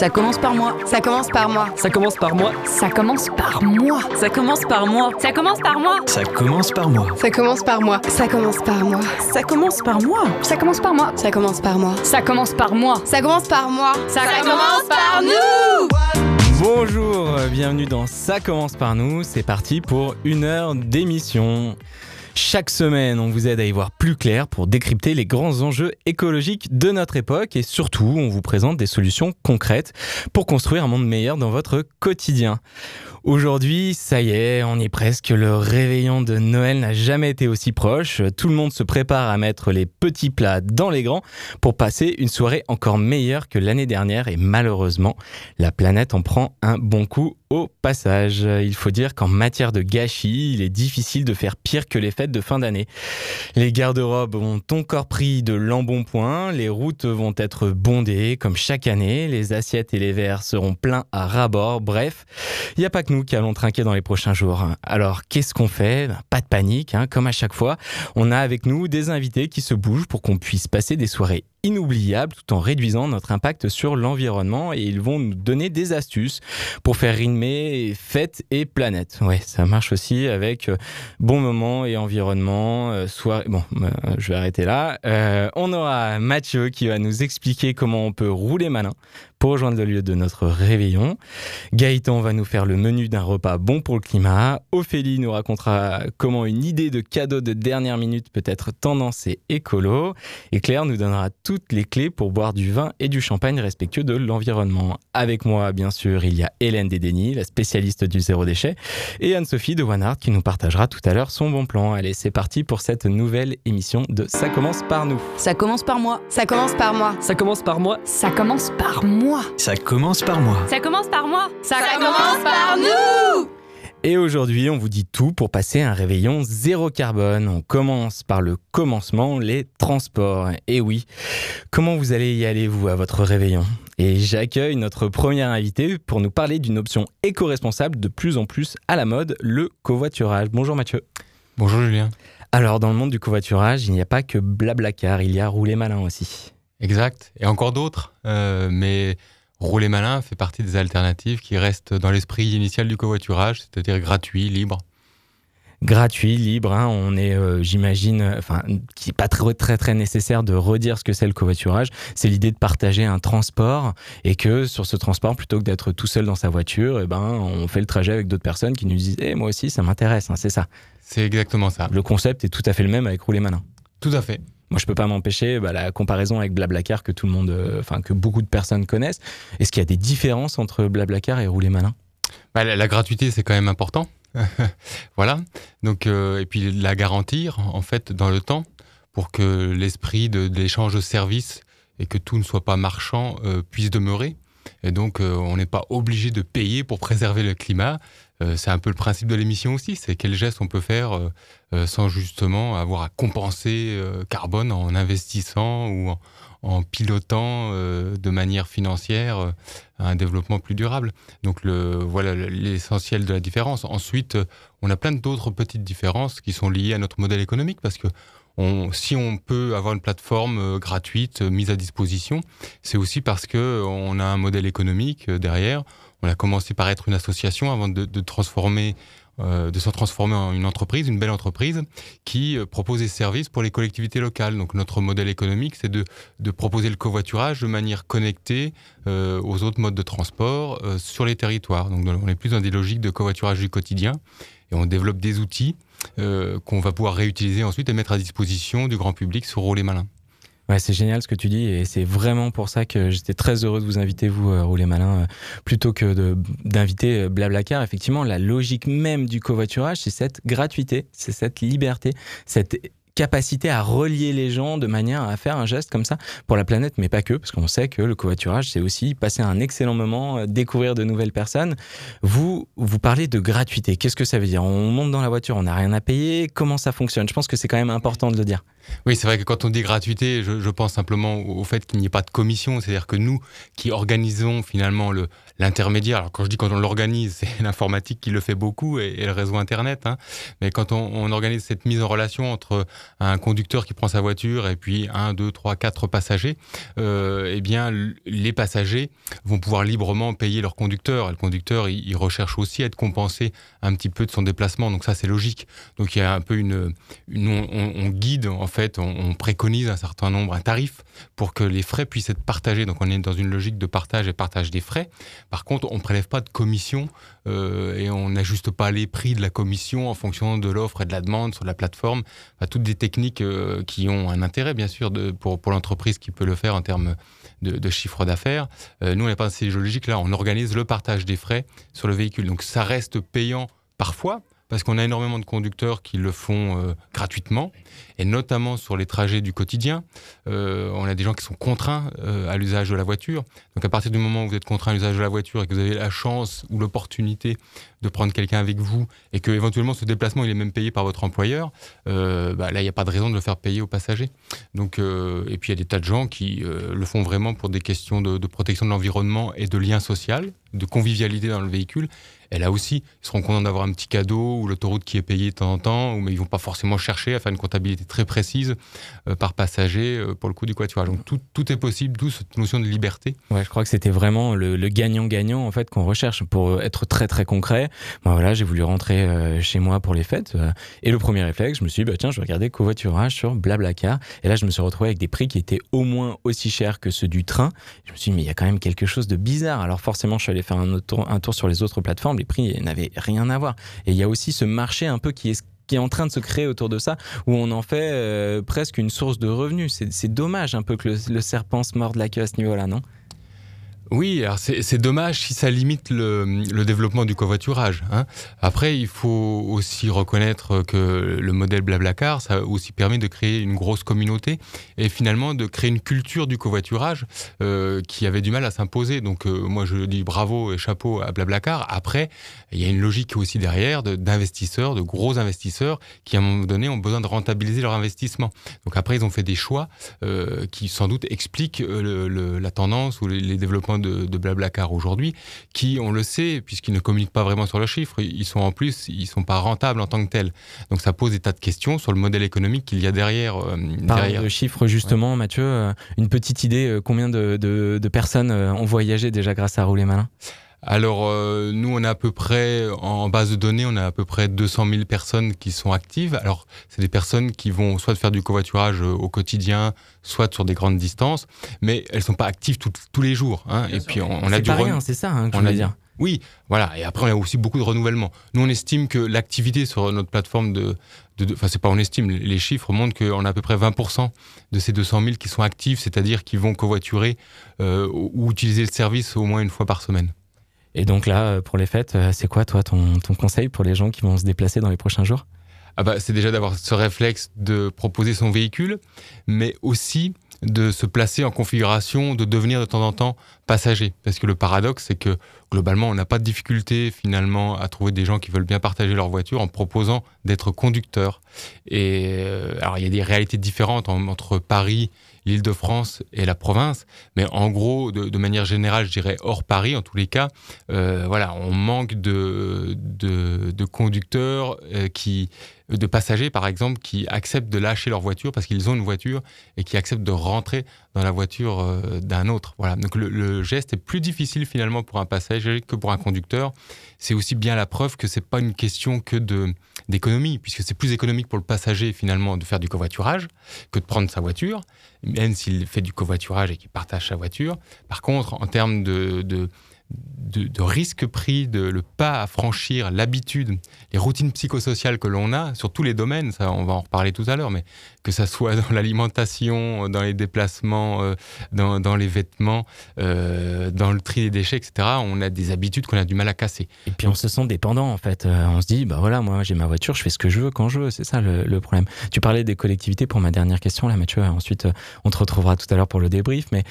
Ça commence par moi. Ça commence par moi. Ça commence par moi. Ça commence par moi. Ça commence par moi. Ça commence par moi. Ça commence par moi. Ça commence par moi. Ça commence par moi. Ça commence par moi. Ça commence par moi. Ça commence par moi. Ça commence par moi. Ça commence par moi. Ça commence par nous. Bonjour, bienvenue dans Ça commence par nous. C'est parti pour une heure d'émission. Chaque semaine, on vous aide à y voir plus clair pour décrypter les grands enjeux écologiques de notre époque et surtout, on vous présente des solutions concrètes pour construire un monde meilleur dans votre quotidien. Aujourd'hui, ça y est, on y est presque, le réveillon de Noël n'a jamais été aussi proche. Tout le monde se prépare à mettre les petits plats dans les grands pour passer une soirée encore meilleure que l'année dernière et malheureusement, la planète en prend un bon coup au passage. Il faut dire qu'en matière de gâchis, il est difficile de faire pire que les fêtes de fin d'année. Les garde-robes ont encore pris de l'embonpoint, les routes vont être bondées comme chaque année, les assiettes et les verres seront pleins à ras-bord, bref, il n'y a pas que nous qui allons trinquer dans les prochains jours. Alors, qu'est-ce qu'on fait ? Pas de panique, hein, comme à chaque fois. On a avec nous des invités qui se bougent pour qu'on puisse passer des soirées inoubliables tout en réduisant notre impact sur l'environnement et ils vont nous donner des astuces pour faire rimer fête et planète. Ouais, ça marche aussi avec bon moment et environnement, soirée... Bon, je vais arrêter là. On aura Mathieu qui va nous expliquer comment on peut rouler malin pour rejoindre le lieu de notre réveillon. Gaëtan va nous faire le menu d'un repas bon pour le climat. Ophélie nous racontera comment une idée de cadeau de dernière minute peut être tendance et écolo. Et Claire nous donnera toutes les clés pour boire du vin et du champagne respectueux de l'environnement. Avec moi, bien sûr, il y a Hélène Desdénis, la spécialiste du zéro déchet, et Anne-Sophie de OneArt qui nous partagera tout à l'heure son bon plan. Allez, c'est parti pour cette nouvelle émission de Ça commence par nous. Ça commence par moi. Ça commence par moi. Ça commence par moi. Ça commence par moi. Ça commence par moi. Ça commence par moi. Ça commence par nous. Et aujourd'hui, on vous dit tout pour passer un réveillon zéro carbone. On commence par le commencement, les transports. Et oui, comment vous allez y aller, vous, à votre réveillon ? Et j'accueille notre première invitée pour nous parler d'une option éco-responsable de plus en plus à la mode, le covoiturage. Bonjour Mathieu. Bonjour Julien. Alors, dans le monde du covoiturage, il n'y a pas que BlaBlaCar, il y a Roulez Malin aussi. Exact, et encore d'autres, mais Roulez Malin fait partie des alternatives qui restent dans l'esprit initial du covoiturage, c'est-à-dire gratuit, libre. Gratuit, libre, hein, on est, j'imagine, enfin, qui n'est pas très nécessaire de redire ce que c'est le covoiturage, c'est l'idée de partager un transport et que sur ce transport, plutôt que d'être tout seul dans sa voiture, eh ben, on fait le trajet avec d'autres personnes qui nous disent hey, « moi aussi, ça m'intéresse hein, », c'est ça. C'est exactement ça. Le concept est tout à fait le même avec Roulez Malin. Tout à fait. Moi, je ne peux pas m'empêcher la comparaison avec BlaBlaCar que tout le monde, que beaucoup de personnes connaissent. Est-ce qu'il y a des différences entre BlaBlaCar et Roulez Malin ? La gratuité, c'est quand même important. Voilà. Donc, et puis, la garantir, en fait, dans le temps, pour que l'esprit de l'échange de services et que tout ne soit pas marchand puisse demeurer. Et donc, on n'est pas obligé de payer pour préserver le climat. C'est un peu le principe de l'émission aussi, c'est quel geste on peut faire sans justement avoir à compenser carbone en investissant ou en pilotant de manière financière un développement plus durable. Donc voilà l'essentiel de la différence. Ensuite, on a plein d'autres petites différences qui sont liées à notre modèle économique parce que si on peut avoir une plateforme gratuite mise à disposition, c'est aussi parce qu'on a un modèle économique derrière. On a commencé par être une association avant de se transformer en une entreprise, une belle entreprise qui propose des services pour les collectivités locales. Donc notre modèle économique, c'est de proposer le covoiturage de manière connectée aux autres modes de transport sur les territoires. Donc on est plus dans des logiques de covoiturage du quotidien et on développe des outils qu'on va pouvoir réutiliser ensuite et mettre à disposition du grand public sur Roulez Malin. Ouais, c'est génial ce que tu dis et c'est vraiment pour ça que j'étais très heureux de vous inviter, vous, Roulez Malin, plutôt que d'inviter BlaBlaCar. Effectivement, la logique même du covoiturage, c'est cette gratuité, c'est cette liberté, cette capacité à relier les gens de manière à faire un geste comme ça pour la planète, mais pas que, parce qu'on sait que le covoiturage, c'est aussi passer un excellent moment, découvrir de nouvelles personnes. Vous parlez de gratuité. Qu'est-ce que ça veut dire ? On monte dans la voiture, on n'a rien à payer. Comment ça fonctionne ? Je pense que c'est quand même important de le dire. Oui, c'est vrai que quand on dit gratuité, je pense simplement au fait qu'il n'y ait pas de commission. C'est-à-dire que nous, qui organisons finalement l'intermédiaire. Alors quand je dis quand on l'organise, c'est l'informatique qui le fait beaucoup et le réseau Internet. Hein. Mais quand on organise cette mise en relation entre un conducteur qui prend sa voiture et puis 1, 2, 3, 4 passagers, eh bien les passagers vont pouvoir librement payer leur conducteur. Et le conducteur, il recherche aussi à être compensé un petit peu de son déplacement. Donc ça, c'est logique. Donc il y a un peu on guide, en fait, on préconise un certain nombre, un tarif pour que les frais puissent être partagés. Donc on est dans une logique de partage et partage des frais. Par contre, on ne prélève pas de commission et on n'ajuste pas les prix de la commission en fonction de l'offre et de la demande sur la plateforme. Enfin, toutes des techniques qui ont un intérêt, bien sûr, pour l'entreprise qui peut le faire en termes de chiffre d'affaires. Nous, on n'est pas dans ces logiques-là. On organise le partage des frais sur le véhicule. Donc ça reste payant parfois, parce qu'on a énormément de conducteurs qui le font gratuitement, et notamment sur les trajets du quotidien. On a des gens qui sont contraints à l'usage de la voiture. Donc à partir du moment où vous êtes contraint à l'usage de la voiture et que vous avez la chance ou l'opportunité de prendre quelqu'un avec vous, et que éventuellement ce déplacement il est même payé par votre employeur, là il n'y a pas de raison de le faire payer aux passagers. Donc, et puis il y a des tas de gens qui le font vraiment pour des questions de protection de l'environnement et de lien social, de convivialité dans le véhicule. Et là aussi, ils seront contents d'avoir un petit cadeau ou l'autoroute qui est payée de temps en temps, mais ils ne vont pas forcément chercher à faire une comptabilité très précise par passager pour le coût du covoiturage. Donc tout est possible, d'où cette notion de liberté. Ouais, je crois que c'était vraiment le gagnant-gagnant en fait, qu'on recherche. Pour être très très concret, moi, voilà, j'ai voulu rentrer chez moi pour les fêtes et le premier réflexe, je me suis dit tiens, je vais regarder covoiturage sur BlaBlaCar. Et là, je me suis retrouvé avec des prix qui étaient au moins aussi chers que ceux du train. Je me suis dit mais il y a quand même quelque chose de bizarre. Alors forcément, je suis allé faire un tour sur les autres plateformes. Les prix n'avaient rien à voir. Et il y a aussi ce marché un peu qui est en train de se créer autour de ça, où on en fait presque une source de revenus. C'est dommage un peu que le serpent se morde la queue à ce niveau-là, non ? Oui, alors c'est dommage si ça limite le développement du covoiturage. Hein. Après, il faut aussi reconnaître que le modèle BlaBlaCar, ça a aussi permis de créer une grosse communauté et finalement de créer une culture du covoiturage qui avait du mal à s'imposer. Donc moi, je dis bravo et chapeau à BlaBlaCar. Après, il y a une logique aussi derrière d'investisseurs, de gros investisseurs qui, à un moment donné, ont besoin de rentabiliser leur investissement. Donc après, ils ont fait des choix qui, sans doute, expliquent la tendance ou les développements de BlaBlaCar aujourd'hui, qui, on le sait, puisqu'ils ne communiquent pas vraiment sur leurs chiffres, ils sont pas rentables en tant que tels. Donc ça pose des tas de questions sur le modèle économique qu'il y a derrière. Parle de chiffres justement, ouais. Mathieu, une petite idée, combien de personnes ont voyagé déjà grâce à Roulez Malin ? Alors, nous, on a à peu près, en base de données, on a à peu près 200 000 personnes qui sont actives. Alors, c'est des personnes qui vont soit faire du covoiturage au quotidien, soit sur des grandes distances, mais elles ne sont pas actives tous les jours. Hein. Et sûr. Puis, on a du... C'est pas rien, c'est ça que je veux dire. Oui, voilà. Et après, on a aussi beaucoup de renouvellement. Nous, on estime que l'activité sur notre plateforme Enfin, c'est pas on estime, les chiffres montrent qu'on a à peu près 20% de ces 200 000 qui sont actifs, c'est-à-dire qui vont covoiturer ou utiliser le service au moins une fois par semaine. Et donc là, pour les fêtes, c'est quoi, toi, ton conseil pour les gens qui vont se déplacer dans les prochains jours ? C'est déjà d'avoir ce réflexe de proposer son véhicule, mais aussi de se placer en configuration, de devenir de temps en temps passager. Parce que le paradoxe, c'est que globalement, on n'a pas de difficulté finalement à trouver des gens qui veulent bien partager leur voiture en proposant d'être conducteur. Et alors, il y a des réalités différentes entre Paris, l'Île-de-France et la province, mais en gros, de manière générale, je dirais hors Paris, en tous les cas, on manque de conducteurs de passagers, par exemple, qui acceptent de lâcher leur voiture parce qu'ils ont une voiture et qui acceptent de rentrer dans la voiture d'un autre. Voilà. Donc le geste est plus difficile finalement pour un passager que pour un conducteur. C'est aussi bien la preuve que c'est pas une question que d'économie, puisque c'est plus économique pour le passager finalement de faire du covoiturage que de prendre sa voiture, même s'il fait du covoiturage et qu'il partage sa voiture. Par contre, en termes de risque pris, le pas à franchir, l'habitude, les routines psychosociales que l'on a sur tous les domaines, ça, on va en reparler tout à l'heure, mais que ça soit dans l'alimentation, dans les déplacements, dans les vêtements, dans le tri des déchets, etc., on a des habitudes qu'on a du mal à casser. Et puis on se sent dépendant, en fait. On se dit, moi j'ai ma voiture, je fais ce que je veux, quand je veux, c'est ça le problème. Tu parlais des collectivités pour ma dernière question, là, Mathieu, ensuite on te retrouvera tout à l'heure pour le débrief, mais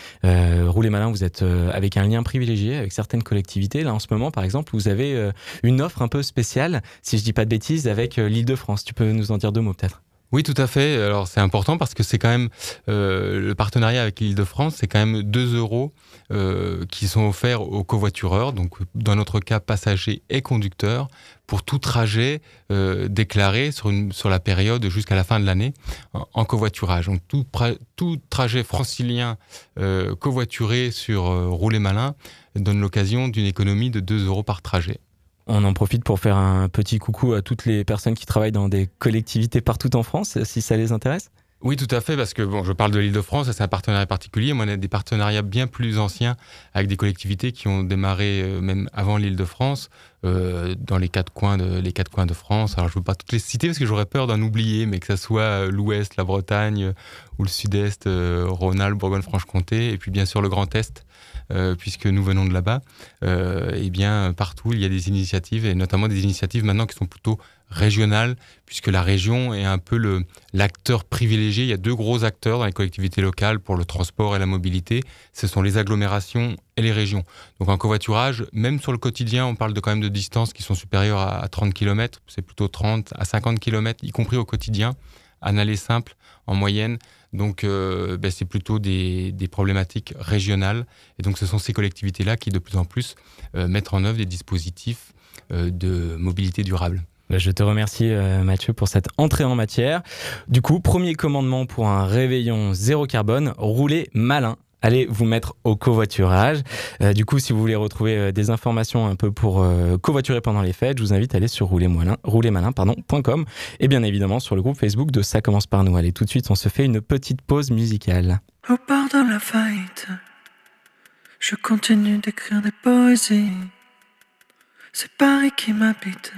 Roulez Malin, vous êtes avec un lien privilégié avec certaines collectivités. Là, en ce moment, par exemple, vous avez une offre un peu spéciale, si je ne dis pas de bêtises, avec l'Île-de-France. Tu peux nous en dire deux mots, peut-être ? Oui, tout à fait. Alors, c'est important parce que c'est quand même le partenariat avec l'Île-de-France, c'est quand même 2 € qui sont offerts aux covoitureurs, donc dans notre cas passagers et conducteurs, pour tout trajet déclaré sur la période jusqu'à la fin de l'année en covoiturage. Donc tout trajet francilien covoituré sur Roulez Malin donne l'occasion d'une économie de 2 € par trajet. On en profite pour faire un petit coucou à toutes les personnes qui travaillent dans des collectivités partout en France, si ça les intéresse. Oui, tout à fait, parce que bon, je parle de l'Île-de-France, c'est un partenariat particulier. Moi, on a des partenariats bien plus anciens avec des collectivités qui ont démarré même avant l'Île-de-France, dans les quatre coins de France. Alors, je ne veux pas toutes les citer parce que j'aurais peur d'en oublier, mais que ça soit l'Ouest, la Bretagne ou le Sud-Est, Rhône-Alpes, Bourgogne-Franche-Comté, et puis bien sûr le Grand Est, puisque nous venons de là-bas. Eh bien, partout, il y a des initiatives, et notamment des initiatives maintenant qui sont plutôt régionale, puisque la région est un peu l'acteur privilégié. Il y a 2 gros acteurs dans les collectivités locales pour le transport et la mobilité. Ce sont les agglomérations et les régions. Donc en covoiturage, même sur le quotidien, on parle de quand même de distances qui sont supérieures à 30 km. C'est plutôt 30 à 50 km, y compris au quotidien. Un aller simple en moyenne. Donc c'est plutôt des problématiques régionales. Et donc ce sont ces collectivités-là qui de plus en plus mettent en œuvre des dispositifs de mobilité durable. Je te remercie Mathieu pour cette entrée en matière. Du coup, premier commandement pour un réveillon zéro carbone, roulez malin. Allez vous mettre au covoiturage. Du coup, si vous voulez retrouver des informations un peu pour covoiturer pendant les fêtes, je vous invite à aller sur roulezmalin.com et bien évidemment sur le groupe Facebook de Ça commence par nous. Allez, tout de suite, on se fait une petite pause musicale. Au bord de la faillite, je continue d'écrire des poésies. C'est Paris qui m'habite.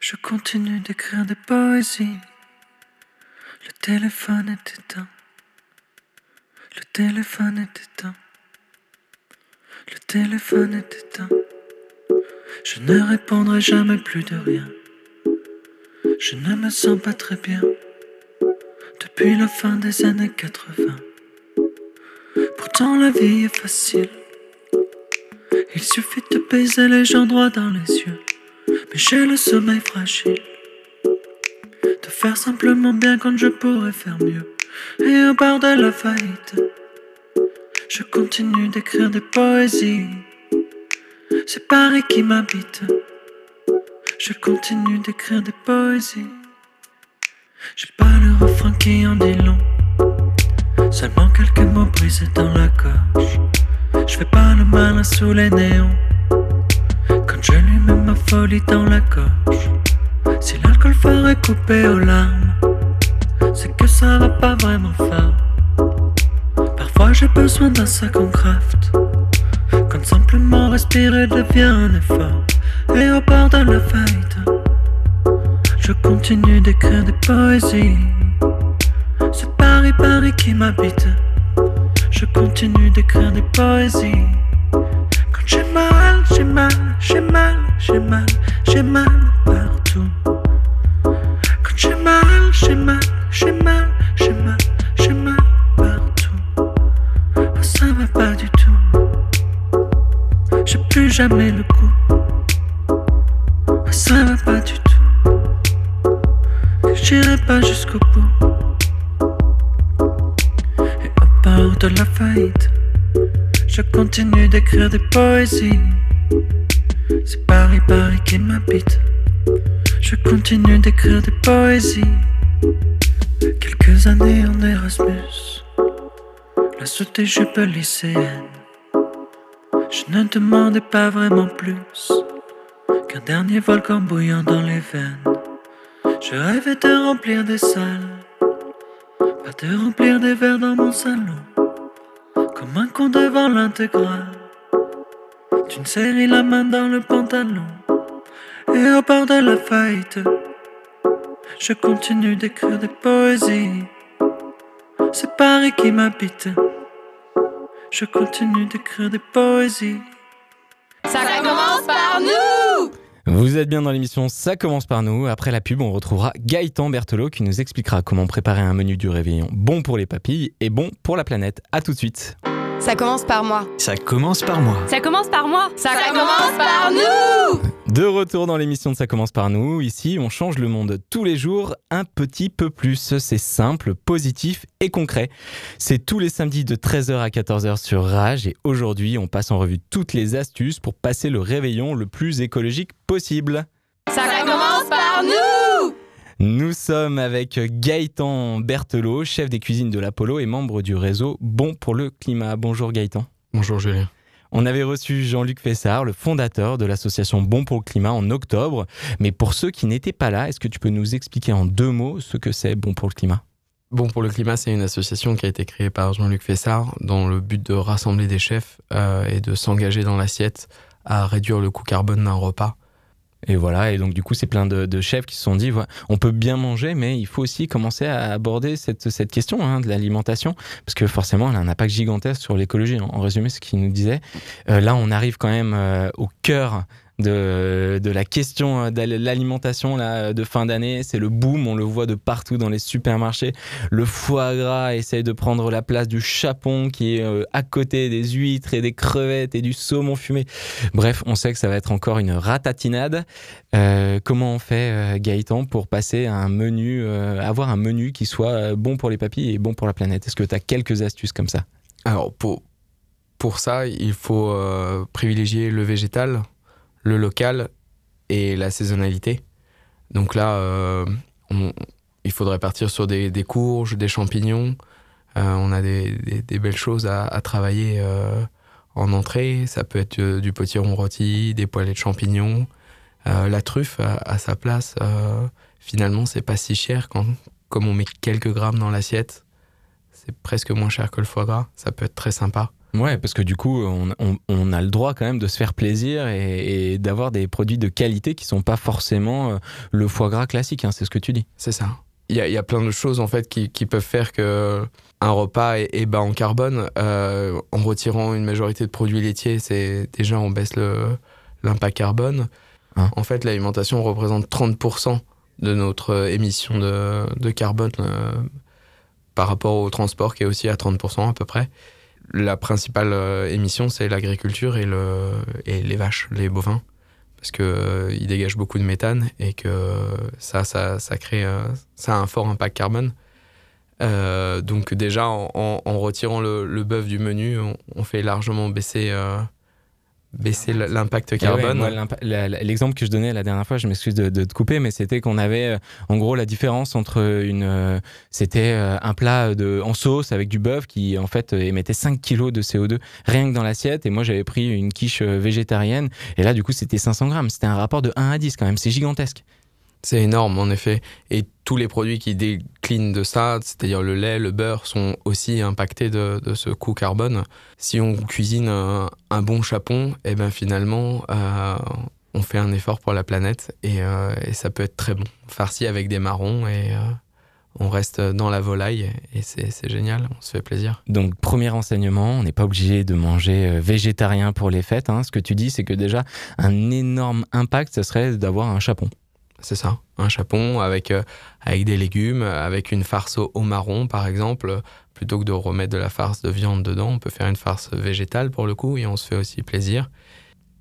Je continue d'écrire des poésies. Le téléphone est éteint. Le téléphone est éteint. Le téléphone est éteint. Je ne répondrai jamais plus de rien. Je ne me sens pas très bien depuis la fin des années 80. Pourtant la vie est facile. Il suffit de baiser les gens droit dans les yeux. Mais j'ai le sommeil fragile de faire simplement bien quand je pourrais faire mieux. Et au bord de la faillite, je continue d'écrire des poésies. C'est Paris qui m'habite. Je continue d'écrire des poésies. J'ai pas le refrain qui en dit long, seulement quelques mots brisés dans la gorge. Je fais pas le malin sous les néons quand je lui mets ma folie dans la gorge. Si l'alcool ferait couper aux larmes, c'est que ça va pas vraiment femme. Parfois j'ai besoin d'un sac en craft, quand simplement respirer devient un effort. Et au bord de la faillite, je continue d'écrire des poésies. C'est Paris, Paris qui m'habite. Je continue d'écrire des poésies. J'ai mal, j'ai mal, j'ai mal, j'ai mal, j'ai mal partout. Quand j'ai mal, j'ai mal, j'ai mal, j'ai mal, j'ai mal partout. Oh, ça va pas du tout. J'ai plus jamais le goût. Oh, ça va pas du tout. J'irai pas jusqu'au bout. Et au bord de la faillite, je continue d'écrire des poésies. C'est Paris, Paris qui m'habite. Je continue d'écrire des poésies. Quelques années en Erasmus, la sauté jupe lycéenne. Je ne demandais pas vraiment plus qu'un dernier volcan bouillant dans les veines. Je rêvais de remplir des salles, pas de remplir des verres dans mon salon. Comme un con devant l'intégrale d'une série, la main dans le pantalon. Et au bord de la faillite, je continue d'écrire des poésies. C'est Paris qui m'habite. Je continue d'écrire des poésies. Ça commence par nous! Vous êtes bien dans l'émission Ça commence par nous. Après la pub, on retrouvera Gaëtan Bertholot qui nous expliquera comment préparer un menu du réveillon bon pour les papilles et bon pour la planète. À tout de suite. Ça commence par moi. Ça commence par moi. Ça commence par moi. Ça commence par nous. De retour dans l'émission de Ça commence par nous. Ici, on change le monde tous les jours, un petit peu plus. C'est simple, positif et concret. C'est tous les samedis de 13h à 14h sur Rage. Et aujourd'hui, on passe en revue toutes les astuces pour passer le réveillon le plus écologique possible. Ça commence par nous. Nous sommes avec Gaëtan Bertholot, chef des cuisines de l'Apollo et membre du réseau Bon pour le Climat. Bonjour Gaëtan. Bonjour Julien. On avait reçu Jean-Luc Fessard, le fondateur de l'association Bon pour le Climat en octobre. Mais pour ceux qui n'étaient pas là, est-ce que tu peux nous expliquer en deux mots ce que c'est Bon pour le Climat ? Bon pour le Climat, c'est une association qui a été créée par Jean-Luc Fessard dans le but de rassembler des chefs et de s'engager dans l'assiette à réduire le coût carbone d'un repas. Et voilà, et donc du coup, c'est plein de chefs qui se sont dit, voilà, on peut bien manger, mais il faut aussi commencer à aborder cette question de l'alimentation, parce que forcément, elle a un impact gigantesque sur l'écologie. En résumé, ce qu'il nous disait, là, on arrive quand même au cœur de la question de l'alimentation là, de fin d'année. C'est le boom, on le voit de partout dans les supermarchés. Le foie gras essaye de prendre la place du chapon qui est à côté des huîtres et des crevettes et du saumon fumé. Bref, on sait que ça va être encore une ratatinade. Comment on fait, Gaëtan, pour passer à un menu, avoir un menu qui soit bon pour les papilles et bon pour la planète? Est-ce que tu as quelques astuces comme ça? Alors, pour ça, il faut privilégier le végétal, le local et la saisonnalité. Donc là, il faudrait partir sur des courges, des champignons. On a des belles choses à travailler en entrée. Ça peut être du potiron rôti, des poêlés de champignons. La truffe à sa place. Finalement, c'est pas si cher. Comme on met quelques grammes dans l'assiette, c'est presque moins cher que le foie gras. Ça peut être très sympa. Ouais, parce que du coup, on a le droit quand même de se faire plaisir et d'avoir des produits de qualité qui ne sont pas forcément le foie gras classique, hein, c'est ce que tu dis. C'est ça. Il y a plein de choses en fait qui peuvent faire qu'un repas est bas en carbone. En retirant une majorité de produits laitiers, déjà on baisse l'impact carbone. Hein? En fait, l'alimentation représente 30% de notre émission de carbone par rapport au transport qui est aussi à 30% à peu près. La principale émission, c'est l'agriculture et les vaches, les bovins, parce qu'ils dégagent beaucoup de méthane et que ça a un fort impact carbone. Donc déjà, en retirant le bœuf du menu, on fait largement baisser l'impact carbone. Ouais, l'exemple que je donnais la dernière fois, je m'excuse de te couper, mais c'était qu'on avait en gros la différence entre c'était un plat en sauce avec du bœuf qui en fait émettait 5 kilos de CO2 rien que dans l'assiette, et moi j'avais pris une quiche végétarienne et là du coup c'était 500 grammes, c'était un rapport de 1 à 10 quand même, c'est gigantesque. C'est énorme en effet, et tous les produits qui déclinent de ça, c'est-à-dire le lait, le beurre, sont aussi impactés de ce coût carbone. Si on cuisine un bon chapon, et ben finalement on fait un effort pour la planète et ça peut être très bon. Farci avec des marrons et on reste dans la volaille et c'est génial, on se fait plaisir. Donc premier renseignement, on n'est pas obligé de manger végétarien pour les fêtes, hein. Ce que tu dis, c'est que déjà un énorme impact, ce serait d'avoir un chapon. C'est ça, un chapon avec des légumes, avec une farce au marron par exemple. Plutôt que de remettre de la farce de viande dedans, on peut faire une farce végétale pour le coup et on se fait aussi plaisir.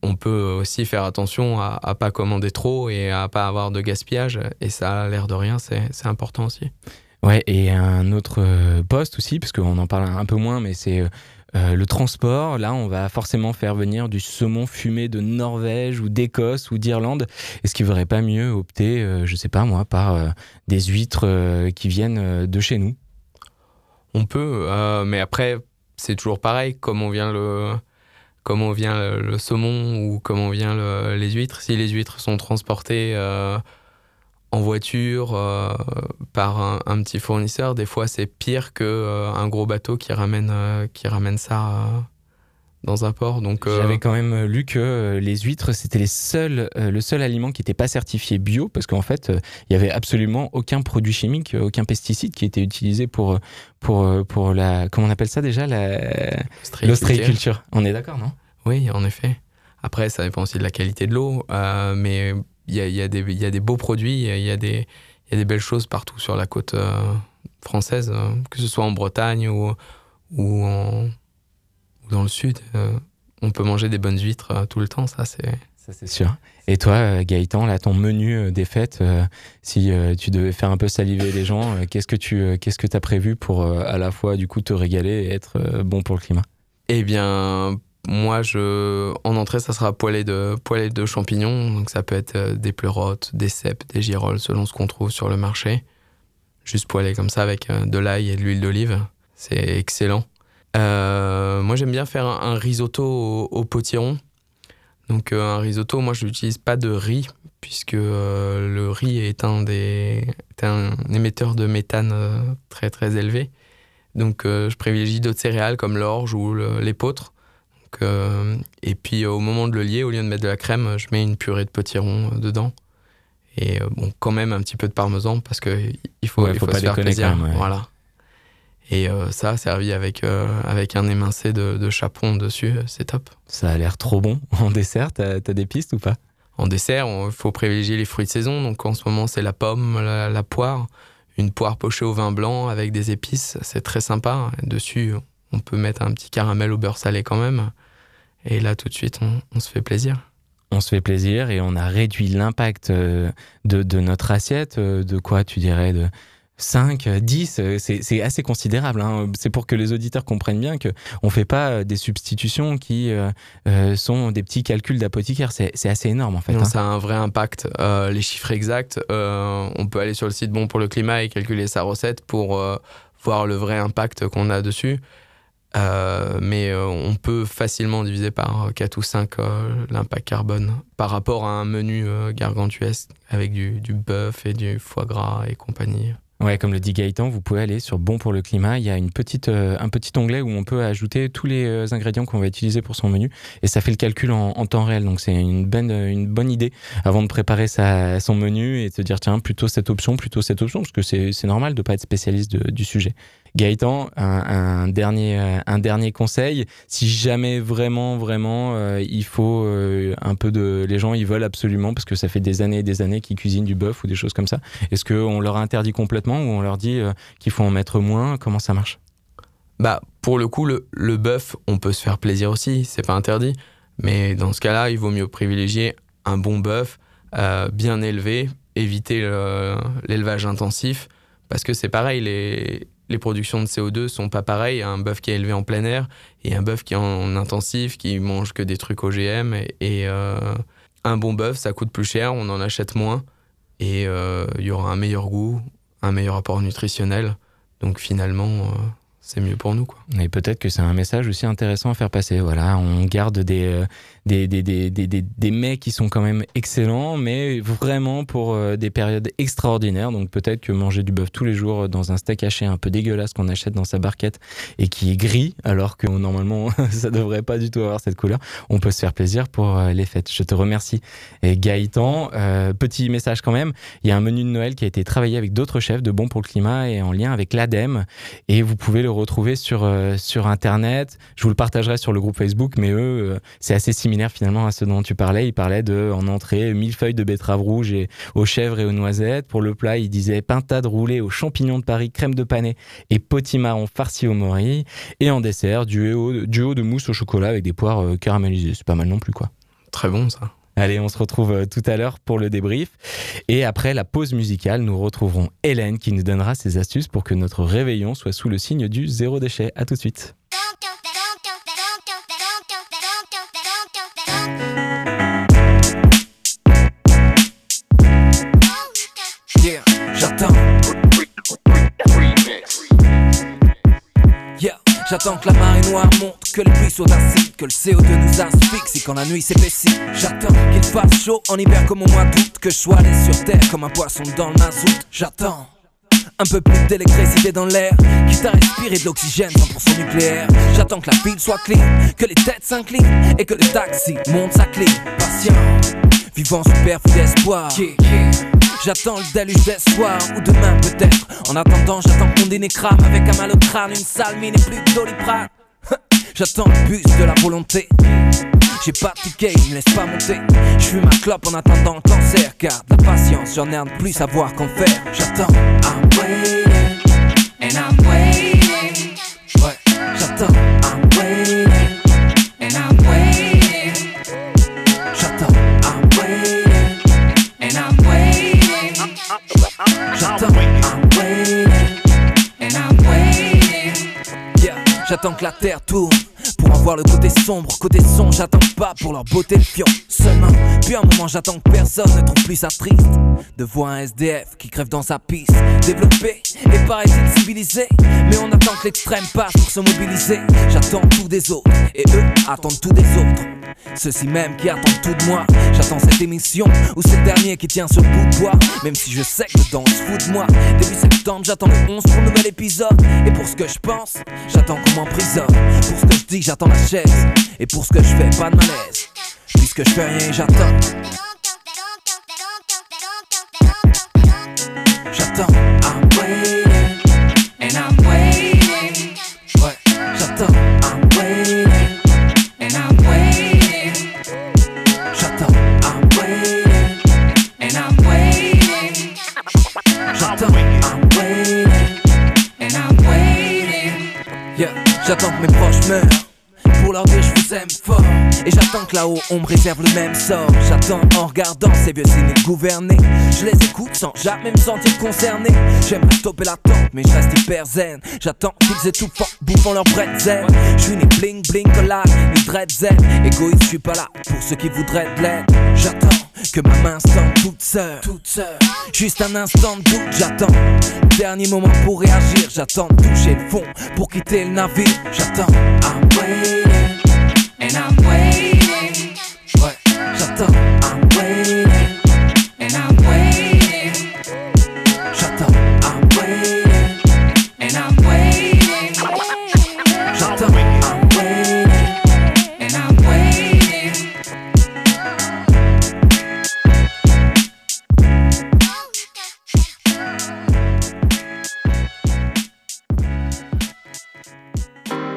On peut aussi faire attention à ne pas commander trop et à ne pas avoir de gaspillage. Et ça, l'air de rien, c'est important aussi. Ouais, et un autre poste aussi, parce qu'on en parle un peu moins, mais c'est... le transport, là, on va forcément faire venir du saumon fumé de Norvège ou d'Écosse ou d'Irlande. Est-ce qu'il ne vaudrait pas mieux opter, je ne sais pas moi, par des huîtres qui viennent de chez nous? On peut, mais après, c'est toujours pareil. Comment vient le saumon ou comment vient les huîtres? Si les huîtres sont transportées en voiture par un petit fournisseur, des fois c'est pire qu'un gros bateau qui ramène ça dans un port. Donc, j'avais quand même lu que les huîtres, c'était le seul aliment qui n'était pas certifié bio, parce qu'en fait, il n'y avait absolument aucun produit chimique, aucun pesticide qui était utilisé pour la... Comment on appelle ça déjà? L'ostréiculture. On est d'accord, non? Oui, en effet. Après, ça dépend aussi de la qualité de l'eau, mais... Il y a des beaux produits, il y a des belles choses partout sur la côte française, que ce soit en Bretagne ou en dans le sud, on peut manger des bonnes huîtres tout le temps, ça c'est sûr. Et toi, Gaëtan, là, ton menu des fêtes, si tu devais faire un peu saliver les gens, qu'est-ce que t'as prévu pour à la fois du coup te régaler et être bon pour le climat? Eh bien, moi, en entrée, ça sera poêlée de champignons. Donc ça peut être des pleurotes, des cèpes, des girolles, selon ce qu'on trouve sur le marché. Juste poêlée comme ça avec de l'ail et de l'huile d'olive. C'est excellent. Moi, j'aime bien faire un risotto au potiron. Donc un risotto, moi je n'utilise pas de riz, puisque le riz est un émetteur de méthane très très élevé. Donc je privilégie d'autres céréales comme l'orge ou l'épeautre. Et puis au moment de le lier, au lieu de mettre de la crème, je mets une purée de potiron dedans. Et bon, quand même un petit peu de parmesan, parce qu'il faut pas se faire plaisir. Même, ouais. Voilà. Et ça, servi avec un émincé de chaperon dessus, c'est top. Ça a l'air trop bon. En dessert, t'as des pistes ou pas? En dessert, il faut privilégier les fruits de saison. Donc en ce moment, c'est la pomme, la poire, une poire pochée au vin blanc avec des épices. C'est très sympa. Dessus, on peut mettre un petit caramel au beurre salé quand même. Et là, tout de suite, on se fait plaisir. On se fait plaisir et on a réduit l'impact de notre assiette. De quoi, tu dirais, 5, 10, c'est assez considérable. Hein. C'est pour que les auditeurs comprennent bien qu'on ne fait pas des substitutions qui sont des petits calculs d'apothicaire. C'est assez énorme, en fait. Non, hein. Ça a un vrai impact. Les chiffres exacts, on peut aller sur le site Bon pour le Climat et calculer sa recette pour voir le vrai impact qu'on a dessus. Mais on peut facilement diviser par 4 ou 5 l'impact carbone par rapport à un menu gargantuesque avec du bœuf et du foie gras et compagnie. Ouais, comme le dit Gaëtan, vous pouvez aller sur Bon pour le Climat. Il y a un petit onglet où on peut ajouter tous les ingrédients qu'on va utiliser pour son menu. Et ça fait le calcul en temps réel. Donc c'est une bonne idée avant de préparer son menu et de se dire, tiens, plutôt cette option, parce que c'est normal de ne pas être spécialiste du sujet. Gaëtan, un dernier conseil. Si jamais vraiment, il faut un peu de... Les gens, ils veulent absolument, parce que ça fait des années et des années qu'ils cuisinent du bœuf ou des choses comme ça. Est-ce qu'on leur interdit complètement ou on leur dit qu'il faut en mettre moins? Comment ça marche? Bah, pour le coup, le bœuf, on peut se faire plaisir aussi. C'est pas interdit. Mais dans ce cas-là, il vaut mieux privilégier un bon bœuf, bien élevé, éviter l'élevage intensif, parce que c'est pareil, les productions de CO2 sont pas pareilles. Un bœuf qui est élevé en plein air et un bœuf qui est en intensif, qui mange que des trucs OGM. Et un bon bœuf, ça coûte plus cher, on en achète moins. Et il y aura un meilleur goût, un meilleur apport nutritionnel. Donc finalement, c'est mieux pour nous, quoi. Et peut-être que c'est un message aussi intéressant à faire passer. Voilà, on garde des mets qui sont quand même excellents, mais vraiment pour des périodes extraordinaires. Donc peut-être que manger du bœuf tous les jours dans un steak haché un peu dégueulasse qu'on achète dans sa barquette et qui est gris, alors que normalement ça devrait pas du tout avoir cette couleur, on peut se faire plaisir pour les fêtes. Je te remercie. Et Gaëtan, petit message quand même, il y a un menu de Noël qui a été travaillé avec d'autres chefs de Bon pour le Climat et en lien avec l'ADEME, et vous pouvez le retrouver sur internet. Je vous le partagerai sur le groupe Facebook, mais eux, c'est assez similaire finalement à ce dont tu parlais. Ils parlaient en entrée, 1000 feuilles de betterave rouge et aux chèvres et aux noisettes. Pour le plat, ils disaient pintade roulée aux champignons de Paris, crème de panais et potimarron farci au mori. Et en dessert, duo de mousse au chocolat avec des poires caramélisées. C'est pas mal non plus, quoi. Très bon, ça. Allez, on se retrouve tout à l'heure pour le débrief. Et après la pause musicale, nous retrouverons Hélène qui nous donnera ses astuces pour que notre réveillon soit sous le signe du zéro déchet. À tout de suite. Yeah, j'attends que la marée noire monte, que le ruisseau d'acide, que le CO2 nous asphyxie quand la nuit s'épaissit. J'attends qu'il fasse chaud en hiver comme au mois d'août, que je sois allé sur terre comme un poisson dans le mazout. J'attends un peu plus d'électricité dans l'air, quitte à respirer de l'oxygène 100% nucléaire. J'attends que la ville soit clean, que les têtes s'inclinent et que le taxi monte sa clé. Patient, vivant superflu d'espoir. J'attends le déluge dès soir ou demain peut-être. En attendant, j'attends qu'on dîne crame avec un mal au crâne, une salmine et plus de doliprane. J'attends le bus de la volonté. J'ai pas de ticket, il me laisse pas monter. Je fume ma clope en attendant le cancer. Garde la patience, j'en ai un de plus à voir qu'en faire. J'attends. I'm waiting and I'm waiting. Ouais. J'attends. I'm waiting. j'attends que la terre tourne pour en voir le côté sombre, côté son, j'attends pas pour leur beauté le fion. Seulement, puis un moment j'attends que personne ne trouve plus ça triste de voir un SDF qui crève dans sa piste. Développé et paraît-il civilisé, mais on attend que l'extrême passe pour se mobiliser. J'attends tout des autres et eux attendent tout des autres. Ceux-ci même qui attendent tout de moi. J'attends cette émission ou ce dernier qui tient ce bout de bois. Même si je sais que dans ce fout de moi. Début septembre j'attends le 11 pour le nouvel épisode. Et pour ce que je pense, j'attends qu'on m'emprisonne. Pour ce que je dis, j'attends la chaise. Et pour ce que je fais, pas de malaise. Puisque je fais rien, j'attends. J'attends, I'm waiting. And I'm waiting. Ouais, j'attends, I'm waiting. And I'm waiting. J'attends, I'm waiting. And I'm waiting. J'attends, I'm waiting. And I'm waiting. Yeah, j'attends que mes proches meurent. Pour leur dire je vous aime fort. Et j'attends que là-haut on me réserve le même sort. J'attends en regardant ces vieux ciné gouvernés. Je les écoute sans jamais me sentir concerné. J'aimerais stopper l'attente mais je reste hyper zen. J'attends qu'ils étouffent fort, bouffant leur bretzel. Je suis ni bling bling collage, ni dread zen. Égoïste, je suis pas là pour ceux qui voudraient de l'aide. J'attends que ma main semble toute seule, juste un instant de doute. J'attends le dernier moment pour réagir. J'attends de toucher le fond pour quitter le navire. J'attends, I'm waiting, and I'm waiting. Ouais, j'attends, I'm waiting, and I'm waiting. J'attends, I'm waiting, and I'm waiting. J'attends, I'm waiting, and I'm waiting.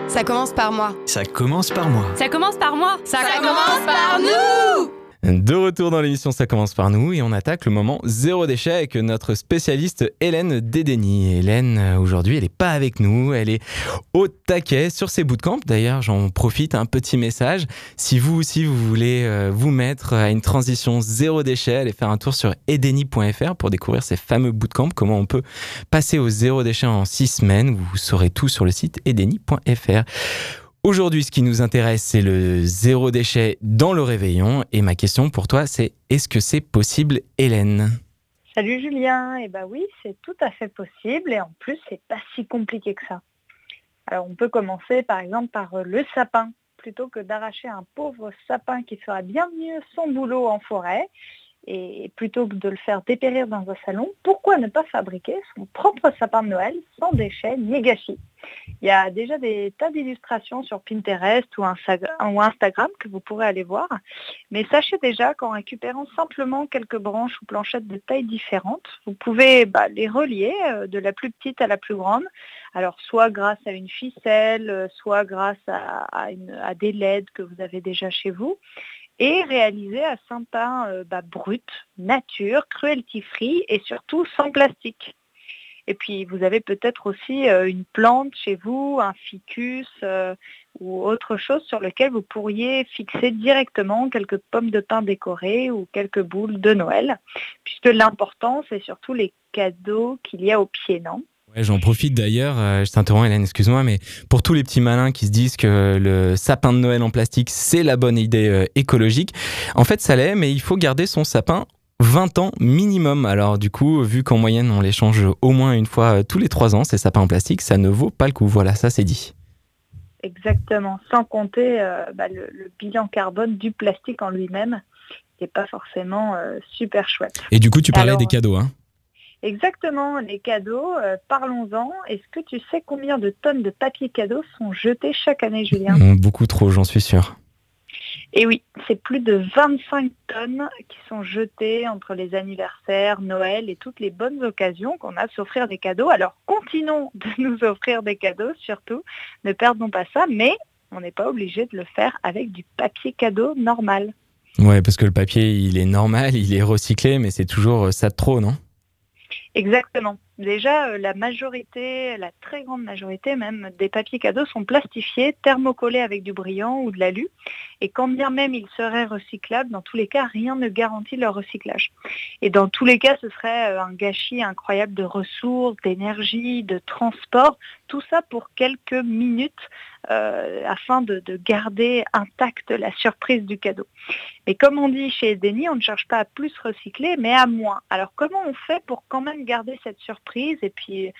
Ça commence par moi. Ça commence par moi. Ça commence par moi. Ça commence par nous. De retour dans l'émission Ça commence par nous et on attaque le moment zéro déchet avec notre spécialiste Hélène Desdénis. Hélène, aujourd'hui, elle n'est pas avec nous, elle est au taquet sur ses bootcamps. D'ailleurs, j'en profite, un petit message. Si vous aussi, vous voulez vous mettre à une transition zéro déchet, allez faire un tour sur edeni.fr pour découvrir ces fameux bootcamps, comment on peut passer au zéro déchet en 6 semaines. Vous saurez tout sur le site edeni.fr. Aujourd'hui, ce qui nous intéresse, c'est le zéro déchet dans le réveillon. Et ma question pour toi, c'est est-ce que c'est possible, Hélène ? Salut Julien. Eh bien oui, c'est tout à fait possible. Et en plus, c'est pas si compliqué que ça. Alors, on peut commencer par exemple par le sapin. Plutôt que d'arracher un pauvre sapin qui fera bien mieux son boulot en forêt, et plutôt que de le faire dépérir dans un salon, pourquoi ne pas fabriquer son propre sapin de Noël sans déchets ni gâchis ? Il y a déjà des tas d'illustrations sur Pinterest ou Instagram que vous pourrez aller voir. Mais sachez déjà qu'en récupérant simplement quelques branches ou planchettes de tailles différentes, vous pouvez les relier de la plus petite à la plus grande. Alors soit grâce à une ficelle, soit grâce à des LED que vous avez déjà chez vous. Et réaliser un sapin brut, nature, cruelty free et surtout sans plastique. Et puis vous avez peut-être aussi une plante chez vous, un ficus ou autre chose sur lequel vous pourriez fixer directement quelques pommes de pin décorées ou quelques boules de Noël, puisque l'important c'est surtout les cadeaux qu'il y a au pied, non ? J'en profite d'ailleurs, je t'interromps Hélène, excuse-moi, mais pour tous les petits malins qui se disent que le sapin de Noël en plastique, c'est la bonne idée écologique, en fait ça l'est, mais il faut garder son sapin 20 ans minimum. Alors du coup, vu qu'en moyenne on les change au moins une fois tous les 3 ans, ces sapins en plastique, ça ne vaut pas le coup, voilà, ça c'est dit. Exactement, sans compter le bilan carbone du plastique en lui-même, qui n'est pas forcément super chouette. Et du coup, tu parlais des cadeaux, hein ? Exactement, les cadeaux, parlons-en. Est-ce que tu sais combien de tonnes de papier cadeaux sont jetées chaque année, Julien ? Beaucoup trop, j'en suis sûr. Et oui, c'est plus de 25 tonnes qui sont jetées entre les anniversaires, Noël et toutes les bonnes occasions qu'on a de s'offrir des cadeaux. Alors, continuons de nous offrir des cadeaux, surtout. Ne perdons pas ça, mais on n'est pas obligé de le faire avec du papier cadeau normal. Ouais, parce que le papier, il est normal, il est recyclé, mais c'est toujours ça de trop, non ? Exactement. Déjà, la très grande majorité même des papiers cadeaux sont plastifiés, thermocollés avec du brillant ou de l'alu. Et quand bien même ils seraient recyclables, dans tous les cas, rien ne garantit leur recyclage. Et dans tous les cas, ce serait un gâchis incroyable de ressources, d'énergie, de transport, tout ça pour quelques minutes afin de garder intacte la surprise du cadeau. Mais comme on dit chez Desdénis, on ne cherche pas à plus recycler, mais à moins. Alors comment on fait pour quand même garder cette surprise et puis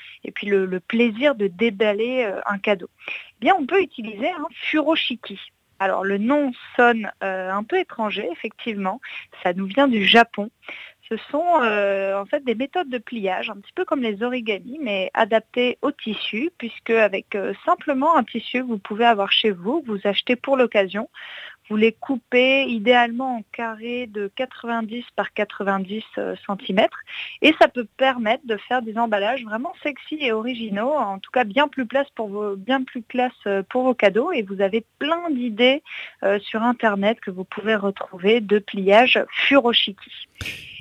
le plaisir de déballer un cadeau? Eh bien, on peut utiliser un furoshiki. Alors le nom sonne un peu étranger, effectivement, ça nous vient du Japon. Ce sont en fait des méthodes de pliage, un petit peu comme les origamis, mais adaptées au tissu, puisque avec simplement un tissu que vous pouvez avoir chez vous, que vous achetez pour l'occasion, vous les coupez idéalement en carrés de 90 par 90 cm et ça peut permettre de faire des emballages vraiment sexy et originaux, en tout cas bien plus classe pour vos cadeaux, et vous avez plein d'idées sur internet que vous pouvez retrouver de pliage furoshiki.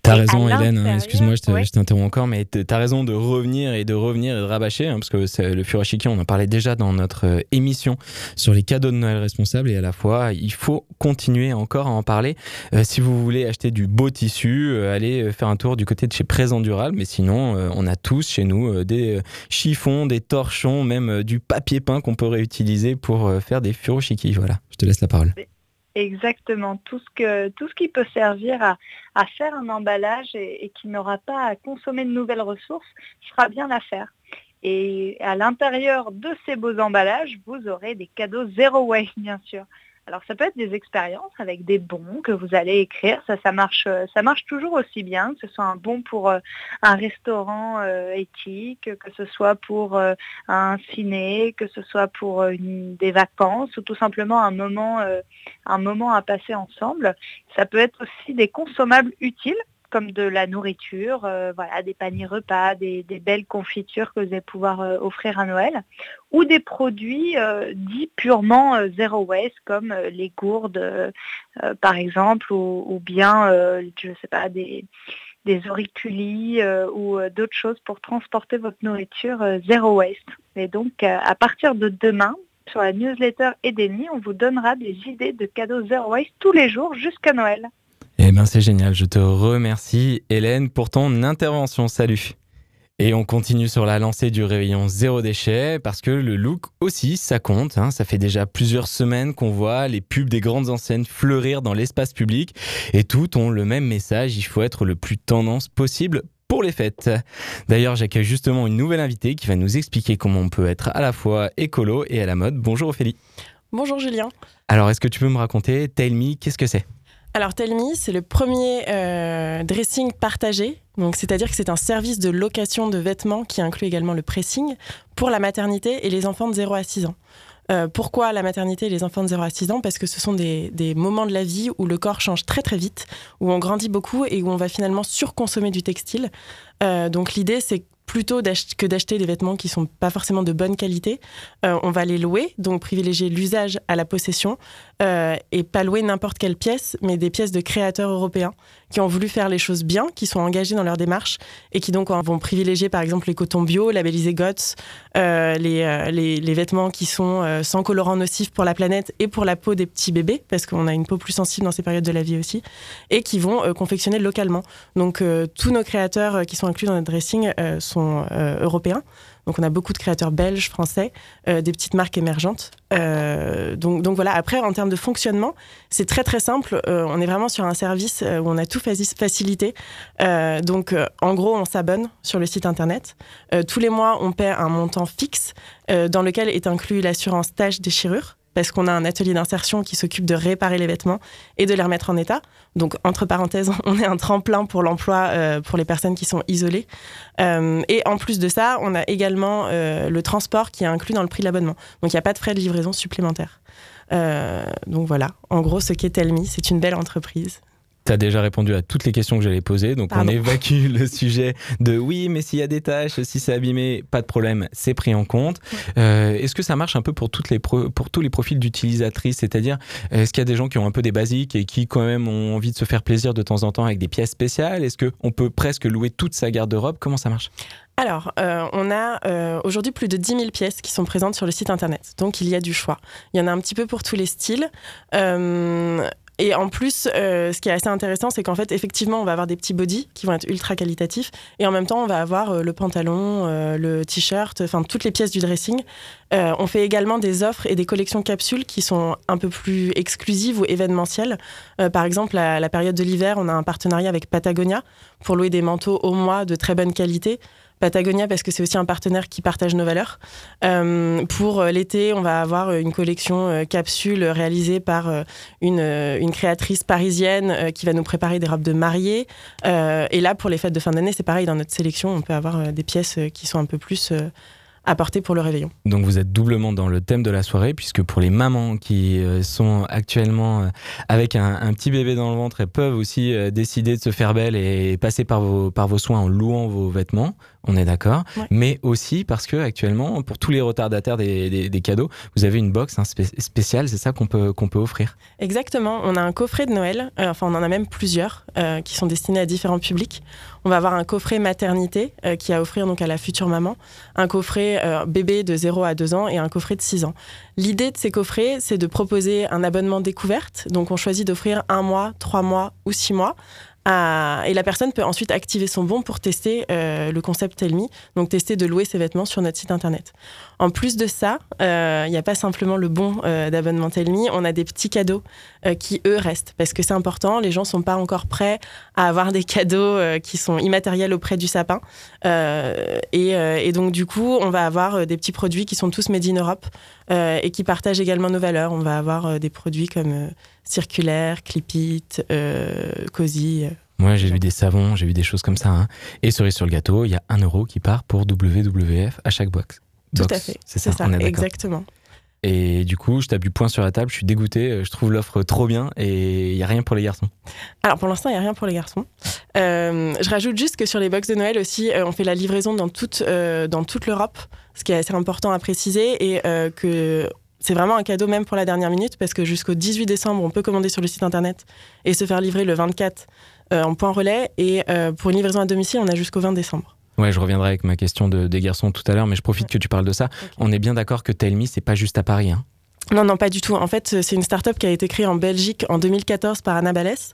T'as raison Hélène, excuse-moi je t'interromps encore, mais t'as raison de revenir et de rabâcher, hein, parce que c'est le furoshiki, on en parlait déjà dans notre émission sur les cadeaux de Noël responsables, et à la fois il faut continuer encore à en parler. Si vous voulez acheter du beau tissu, allez faire un tour du côté de chez Présendural, mais sinon on a tous chez nous des chiffons, des torchons, même du papier peint qu'on peut réutiliser pour faire des furoshiki. Voilà, je te laisse la parole. Exactement, tout ce qui peut servir à faire un emballage et qui n'aura pas à consommer de nouvelles ressources sera bien l'affaire. Et à l'intérieur de ces beaux emballages, vous aurez des cadeaux zéro waste, bien sûr. Alors ça peut être des expériences avec des bons que vous allez écrire, ça marche toujours aussi bien, que ce soit un bon pour un restaurant éthique, que ce soit pour un ciné, que ce soit pour des vacances ou tout simplement un moment à passer ensemble. Ça peut être aussi des consommables utiles, comme de la nourriture, voilà, des paniers repas, des belles confitures que vous allez pouvoir offrir à Noël, ou des produits dits purement zero waste, comme les gourdes, par exemple, ou bien, je ne sais pas, des auriculis ou d'autres choses pour transporter votre nourriture zero waste. Et donc, à partir de demain, sur la newsletter Desdénis, on vous donnera des idées de cadeaux zero waste tous les jours jusqu'à Noël. Eh bien, c'est génial. Je te remercie, Hélène, pour ton intervention. Salut. Et on continue sur la lancée du réveillon zéro déchet, parce que le look aussi, ça compte. Hein. Ça fait déjà plusieurs semaines qu'on voit les pubs des grandes enseignes fleurir dans l'espace public et toutes ont le même message. Il faut être le plus tendance possible pour les fêtes. D'ailleurs, j'accueille justement une nouvelle invitée qui va nous expliquer comment on peut être à la fois écolo et à la mode. Bonjour Ophélie. Bonjour Julien. Alors, est-ce que tu peux me raconter, Tale Me, qu'est-ce que c'est ? Alors, Tale Me, c'est le premier dressing partagé. Donc, c'est-à-dire que c'est un service de location de vêtements qui inclut également le pressing pour la maternité et les enfants de 0 à 6 ans. Pourquoi la maternité et les enfants de 0 à 6 ans ? Parce que ce sont des moments de la vie où le corps change très très vite, où on grandit beaucoup et où on va finalement surconsommer du textile. Donc, l'idée, c'est plutôt que d'acheter des vêtements qui ne sont pas forcément de bonne qualité. On va les louer, donc privilégier l'usage à la possession et pas louer n'importe quelle pièce, mais des pièces de créateurs européens qui ont voulu faire les choses bien, qui sont engagés dans leur démarche et qui donc vont privilégier par exemple les cotons bio, labellisés GOTS, les vêtements qui sont sans colorants nocifs pour la planète et pour la peau des petits bébés, parce qu'on a une peau plus sensible dans ces périodes de la vie aussi, et qui vont confectionner localement. Donc tous nos créateurs qui sont inclus dans notre dressing sont européens. Donc on a beaucoup de créateurs belges, français, des petites marques émergentes. Donc voilà, après en termes de fonctionnement, c'est très très simple. On est vraiment sur un service où on a tout facilité. Donc en gros, on s'abonne sur le site internet. Tous les mois, on paie un montant fixe dans lequel est inclus l'assurance tâche-déchirure, parce qu'on a un atelier d'insertion qui s'occupe de réparer les vêtements et de les remettre en état. Donc, entre parenthèses, on est un tremplin pour l'emploi pour les personnes qui sont isolées. Et en plus de ça, on a également le transport qui est inclus dans le prix de l'abonnement. Donc, il n'y a pas de frais de livraison supplémentaires. Donc, voilà. En gros, ce qu'est Tale Me, c'est une belle entreprise. Tu as déjà répondu à toutes les questions que j'allais poser, donc on évacue le sujet de oui, mais s'il y a des tâches, si c'est abîmé, pas de problème, c'est pris en compte. Est-ce que ça marche un peu pour pour tous les profils d'utilisatrices ? C'est-à-dire, est-ce qu'il y a des gens qui ont un peu des basiques et qui quand même ont envie de se faire plaisir de temps en temps avec des pièces spéciales ? Est-ce qu'on peut presque louer toute sa garde-robe ? Comment ça marche ? Alors, on a aujourd'hui plus de 10 000 pièces qui sont présentes sur le site internet, donc il y a du choix. Il y en a un petit peu pour tous les styles. Et en plus, ce qui est assez intéressant, c'est qu'en fait, effectivement, on va avoir des petits bodys qui vont être ultra qualitatifs. Et en même temps, on va avoir le pantalon, le t-shirt, enfin, toutes les pièces du dressing. On fait également des offres et des collections capsules qui sont un peu plus exclusives ou événementielles. Par exemple, à la période de l'hiver, on a un partenariat avec Patagonia pour louer des manteaux au mois de très bonne qualité. Patagonia, parce que c'est aussi un partenaire qui partage nos valeurs. Pour l'été, on va avoir une collection capsule réalisée par une créatrice parisienne qui va nous préparer des robes de mariée. Et là, pour les fêtes de fin d'année, c'est pareil, dans notre sélection, on peut avoir des pièces qui sont un peu plus apportées pour le réveillon. Donc vous êtes doublement dans le thème de la soirée, puisque pour les mamans qui sont actuellement avec un petit bébé dans le ventre, elles peuvent aussi décider de se faire belle et passer par vos soins en louant vos vêtements. On est d'accord, ouais. Mais aussi parce que actuellement, pour tous les retardataires des cadeaux, vous avez une box spéciale, c'est ça qu'on peut offrir. Exactement, on a un coffret de Noël, enfin on en a même plusieurs qui sont destinés à différents publics. On va avoir un coffret maternité qui est à offrir donc à la future maman, un coffret bébé de 0 à 2 ans et un coffret de 6 ans. L'idée de ces coffrets, c'est de proposer un abonnement découverte, donc on choisit d'offrir 1 mois, 3 mois ou 6 mois. Et la personne peut ensuite activer son bon pour tester le concept Tale Me, donc tester de louer ses vêtements sur notre site internet. En plus de ça, il n'y a pas simplement le bon d'abonnement Tale Me, on a des petits cadeaux qui, eux, restent. Parce que c'est important, les gens ne sont pas encore prêts à avoir des cadeaux qui sont immatériels auprès du sapin. Et donc, du coup, on va avoir des petits produits qui sont tous made in Europe et qui partagent également nos valeurs. On va avoir des produits comme Circulaire, Clipit, Cosy. Moi, j'ai vu des savons, j'ai vu des choses comme ça. Hein. Et cerise sur le gâteau, il y a 1 € qui part pour WWF à chaque box. Tout à fait, c'est ça, on est d'accord. Exactement. Et du coup, je tape du poing sur la table, je suis dégoûtée, je trouve l'offre trop bien et il n'y a rien pour les garçons. Alors pour l'instant, il n'y a rien pour les garçons. Je rajoute juste que sur les box de Noël aussi, on fait la livraison dans toute l'Europe, ce qui est assez important à préciser, et que... C'est vraiment un cadeau même pour la dernière minute, parce que jusqu'au 18 décembre, on peut commander sur le site internet et se faire livrer le 24 en point relais. Et pour une livraison à domicile, on a jusqu'au 20 décembre. Ouais, je reviendrai avec ma question des garçons tout à l'heure, mais je profite que tu parles de ça. Okay. On est bien d'accord que Tale Me, c'est pas juste à Paris, hein. Non, pas du tout. En fait, c'est une start-up qui a été créée en Belgique en 2014 par Anna Balès.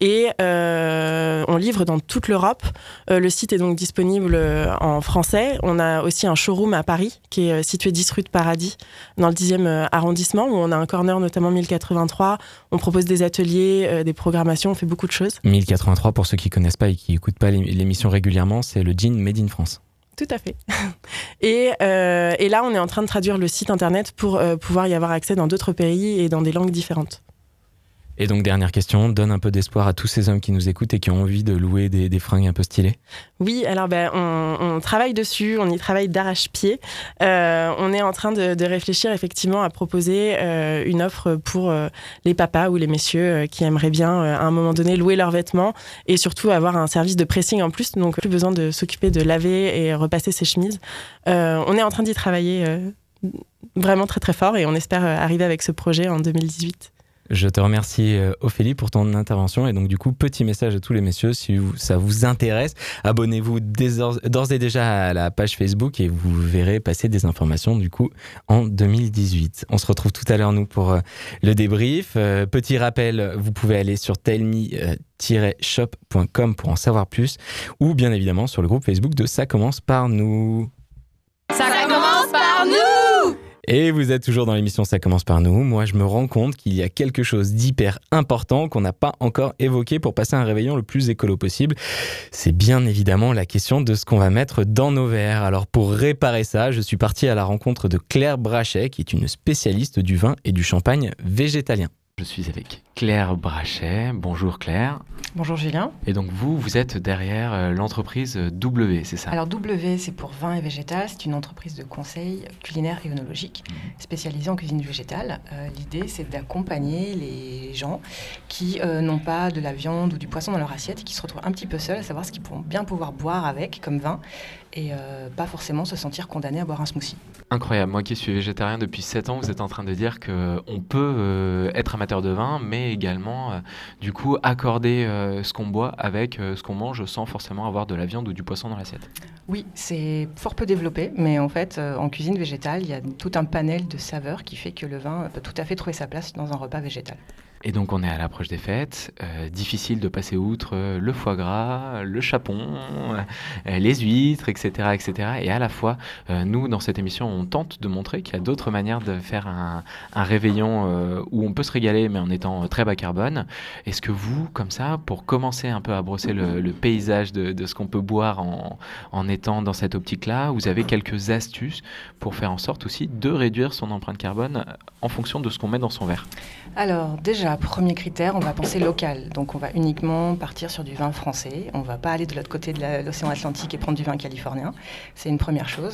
Et on livre dans toute l'Europe. Le site est donc disponible en français. On a aussi un showroom à Paris qui est situé 10 rue de Paradis, dans le 10e arrondissement, où on a un corner notamment 1083. On propose des ateliers, des programmations, on fait beaucoup de choses. 1083, pour ceux qui ne connaissent pas et qui n'écoutent pas l'émission régulièrement, c'est le jean made in France. Tout à fait. Et là, on est en train de traduire le site internet pour pouvoir y avoir accès dans d'autres pays et dans des langues différentes. Et donc, dernière question, donne un peu d'espoir à tous ces hommes qui nous écoutent et qui ont envie de louer des fringues un peu stylées. Oui, alors on travaille dessus, on y travaille d'arrache-pied. On est en train de réfléchir effectivement à proposer une offre pour les papas ou les messieurs qui aimeraient bien à un moment donné louer leurs vêtements et surtout avoir un service de pressing en plus, donc plus besoin de s'occuper de laver et repasser ses chemises. On est en train d'y travailler vraiment très très fort et on espère arriver avec ce projet en 2018. Je te remercie Ophélie pour ton intervention et donc du coup petit message à tous les messieurs, si ça vous intéresse, abonnez-vous d'ores et déjà à la page Facebook et vous verrez passer des informations du coup en 2018. On se retrouve tout à l'heure nous pour le débrief. Petit rappel, vous pouvez aller sur telme-shop.com pour en savoir plus ou bien évidemment sur le groupe Facebook de Ça commence par nous. Ça commence par nous. Et vous êtes toujours dans l'émission Ça commence par nous. Moi, je me rends compte qu'il y a quelque chose d'hyper important qu'on n'a pas encore évoqué pour passer un réveillon le plus écolo possible. C'est bien évidemment la question de ce qu'on va mettre dans nos verres. Alors pour réparer ça, je suis parti à la rencontre de Claire Brachet, qui est une spécialiste du vin et du champagne végétalien. Je suis avec Claire Brachet. Bonjour Claire. Bonjour Julien. Et donc vous êtes derrière l'entreprise W, c'est ça ? Alors W, c'est pour vin et végétal. C'est une entreprise de conseil culinaire et œnologique spécialisée en cuisine végétale. L'idée, c'est d'accompagner les gens qui n'ont pas de la viande ou du poisson dans leur assiette et qui se retrouvent un petit peu seuls à savoir ce qu'ils vont bien pouvoir boire avec comme vin et pas forcément se sentir condamnés à boire un smoothie. Incroyable. Moi qui suis végétarien depuis 7 ans, vous êtes en train de dire qu'on peut être amateur de vin, mais également du coup accorder ce qu'on boit avec ce qu'on mange sans forcément avoir de la viande ou du poisson dans l'assiette. Oui, c'est fort peu développé, mais en fait en cuisine végétale, il y a tout un panel de saveurs qui fait que le vin peut tout à fait trouver sa place dans un repas végétal. Et donc on est à l'approche des fêtes, difficile de passer outre le foie gras, le chapon, les huîtres, etc., etc. Et à la fois, nous dans cette émission, on tente de montrer qu'il y a d'autres manières de faire un réveillon où on peut se régaler, mais en étant très bas carbone. Est-ce que vous, comme ça, pour commencer un peu à brosser le paysage de ce qu'on peut boire en étant dans cette optique-là, vous avez quelques astuces pour faire en sorte aussi de réduire son empreinte carbone en fonction de ce qu'on met dans son verre? Alors déjà, premier critère, on va penser local. Donc on va uniquement partir sur du vin français. On ne va pas aller de l'autre côté de l'océan Atlantique et prendre du vin californien. C'est une première chose.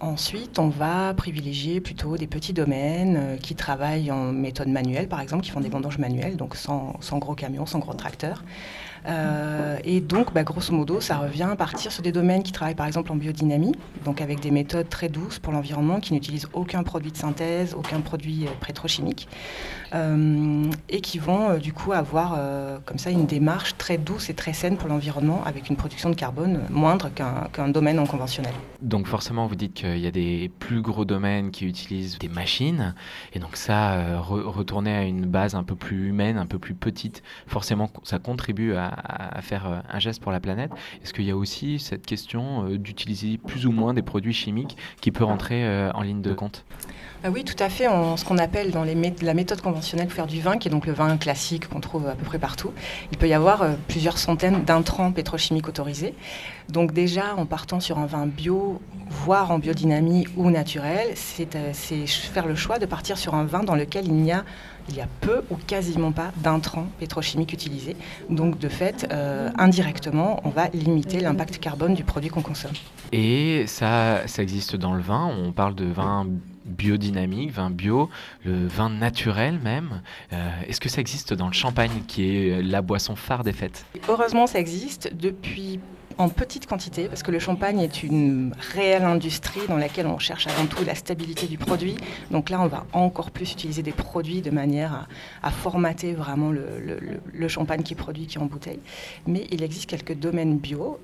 Ensuite, on va privilégier plutôt des petits domaines qui travaillent en méthode manuelle, par exemple, qui font des vendanges manuelles, donc sans gros camions, sans gros tracteurs. Et donc, grosso modo, ça revient à partir sur des domaines qui travaillent par exemple en biodynamie, donc avec des méthodes très douces pour l'environnement, qui n'utilisent aucun produit de synthèse, aucun produit pétrochimique, et qui vont du coup avoir comme ça une démarche très douce et très saine pour l'environnement, avec une production de carbone moindre qu'un domaine non conventionnel. Donc forcément, vous dites qu'il y a des plus gros domaines qui utilisent des machines, et donc ça, retourner à une base un peu plus humaine, un peu plus petite, forcément ça contribue à faire un geste pour la planète. Est-ce qu'il y a aussi cette question d'utiliser plus ou moins des produits chimiques qui peut rentrer en ligne de compte? Oui, tout à fait. Ce qu'on appelle dans la méthode conventionnelle pour faire du vin, qui est donc le vin classique qu'on trouve à peu près partout, il peut y avoir plusieurs centaines d'intrants pétrochimiques autorisés. Donc déjà, en partant sur un vin bio, voire en biodynamie ou naturel, c'est faire le choix de partir sur un vin dans lequel il y a peu ou quasiment pas d'intrants pétrochimiques utilisés. Donc de fait, indirectement, on va limiter l'impact carbone du produit qu'on consomme. Et ça existe dans le vin. On parle de vin biodynamique, vin bio, le vin naturel même. Est-ce que ça existe dans le champagne, qui est la boisson phare des fêtes? Heureusement, ça existe depuis... en petite quantité, parce que le champagne est une réelle industrie dans laquelle on cherche avant tout la stabilité du produit. Donc là, on va encore plus utiliser des produits de manière à formater vraiment le champagne qui est produit, qui est en bouteille. Mais il existe quelques domaines bio,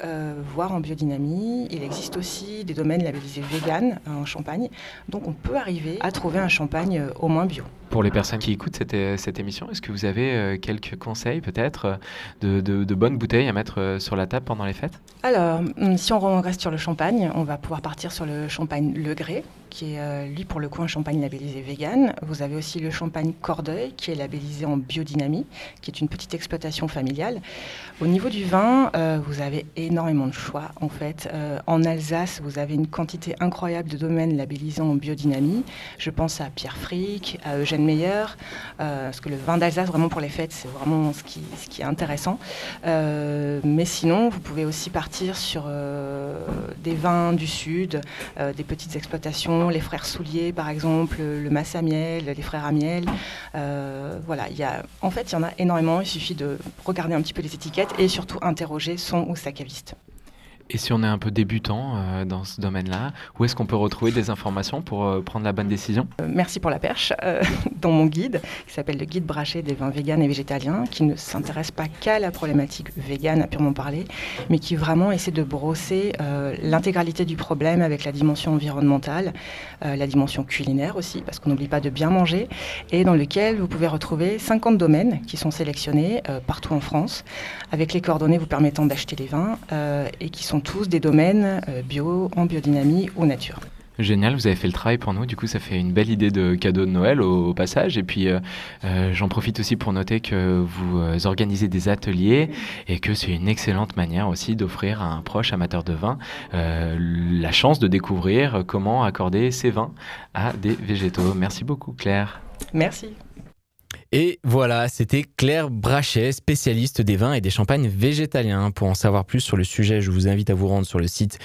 voire en biodynamie. Il existe aussi des domaines labellisés vegan en champagne. Donc on peut arriver à trouver un champagne au moins bio. Pour les personnes qui écoutent cette émission, est-ce que vous avez quelques conseils peut-être de bonnes bouteilles à mettre sur la table pendant les fêtes? Alors, si on reste sur le champagne, on va pouvoir partir sur le champagne Legré, qui est lui pour le coup un champagne labellisé vegan. Vous avez aussi le champagne Cordeuil, qui est labellisé en biodynamie, qui est une petite exploitation familiale. Au niveau du vin, vous avez énormément de choix en fait. En Alsace, vous avez une quantité incroyable de domaines labellisés en biodynamie. Je pense à Pierre Frick, à Eugène Meyer, parce que le vin d'Alsace, vraiment pour les fêtes, c'est vraiment ce qui est intéressant. Mais sinon, vous pouvez aussi partir sur des vins du sud, des petites exploitations, les frères Souliers par exemple, le Massamiel, les frères Amiel. Voilà, en fait, il y en a énormément. Il suffit de regarder un petit peu les étiquettes et surtout interroger son ou sa caviste. Et si on est un peu débutant dans ce domaine-là, où est-ce qu'on peut retrouver des informations pour prendre la bonne décision? Merci pour la perche. Dans mon guide, qui s'appelle le guide Brachet des vins véganes et végétaliens, qui ne s'intéresse pas qu'à la problématique végane à purement parler, mais qui vraiment essaie de brosser l'intégralité du problème avec la dimension environnementale, la dimension culinaire aussi, parce qu'on n'oublie pas de bien manger, et dans lequel vous pouvez retrouver 50 domaines qui sont sélectionnés partout en France, avec les coordonnées vous permettant d'acheter les vins et qui sont tous des domaines bio, en biodynamie ou nature. Génial, vous avez fait le travail pour nous, du coup ça fait une belle idée de cadeau de Noël au passage. Et puis j'en profite aussi pour noter que vous organisez des ateliers et que c'est une excellente manière aussi d'offrir à un proche amateur de vin la chance de découvrir comment accorder ses vins à des végétaux. Merci beaucoup Claire. Merci. Et voilà, c'était Claire Brachet, spécialiste des vins et des champagnes végétaliens. Pour en savoir plus sur le sujet, je vous invite à vous rendre sur le site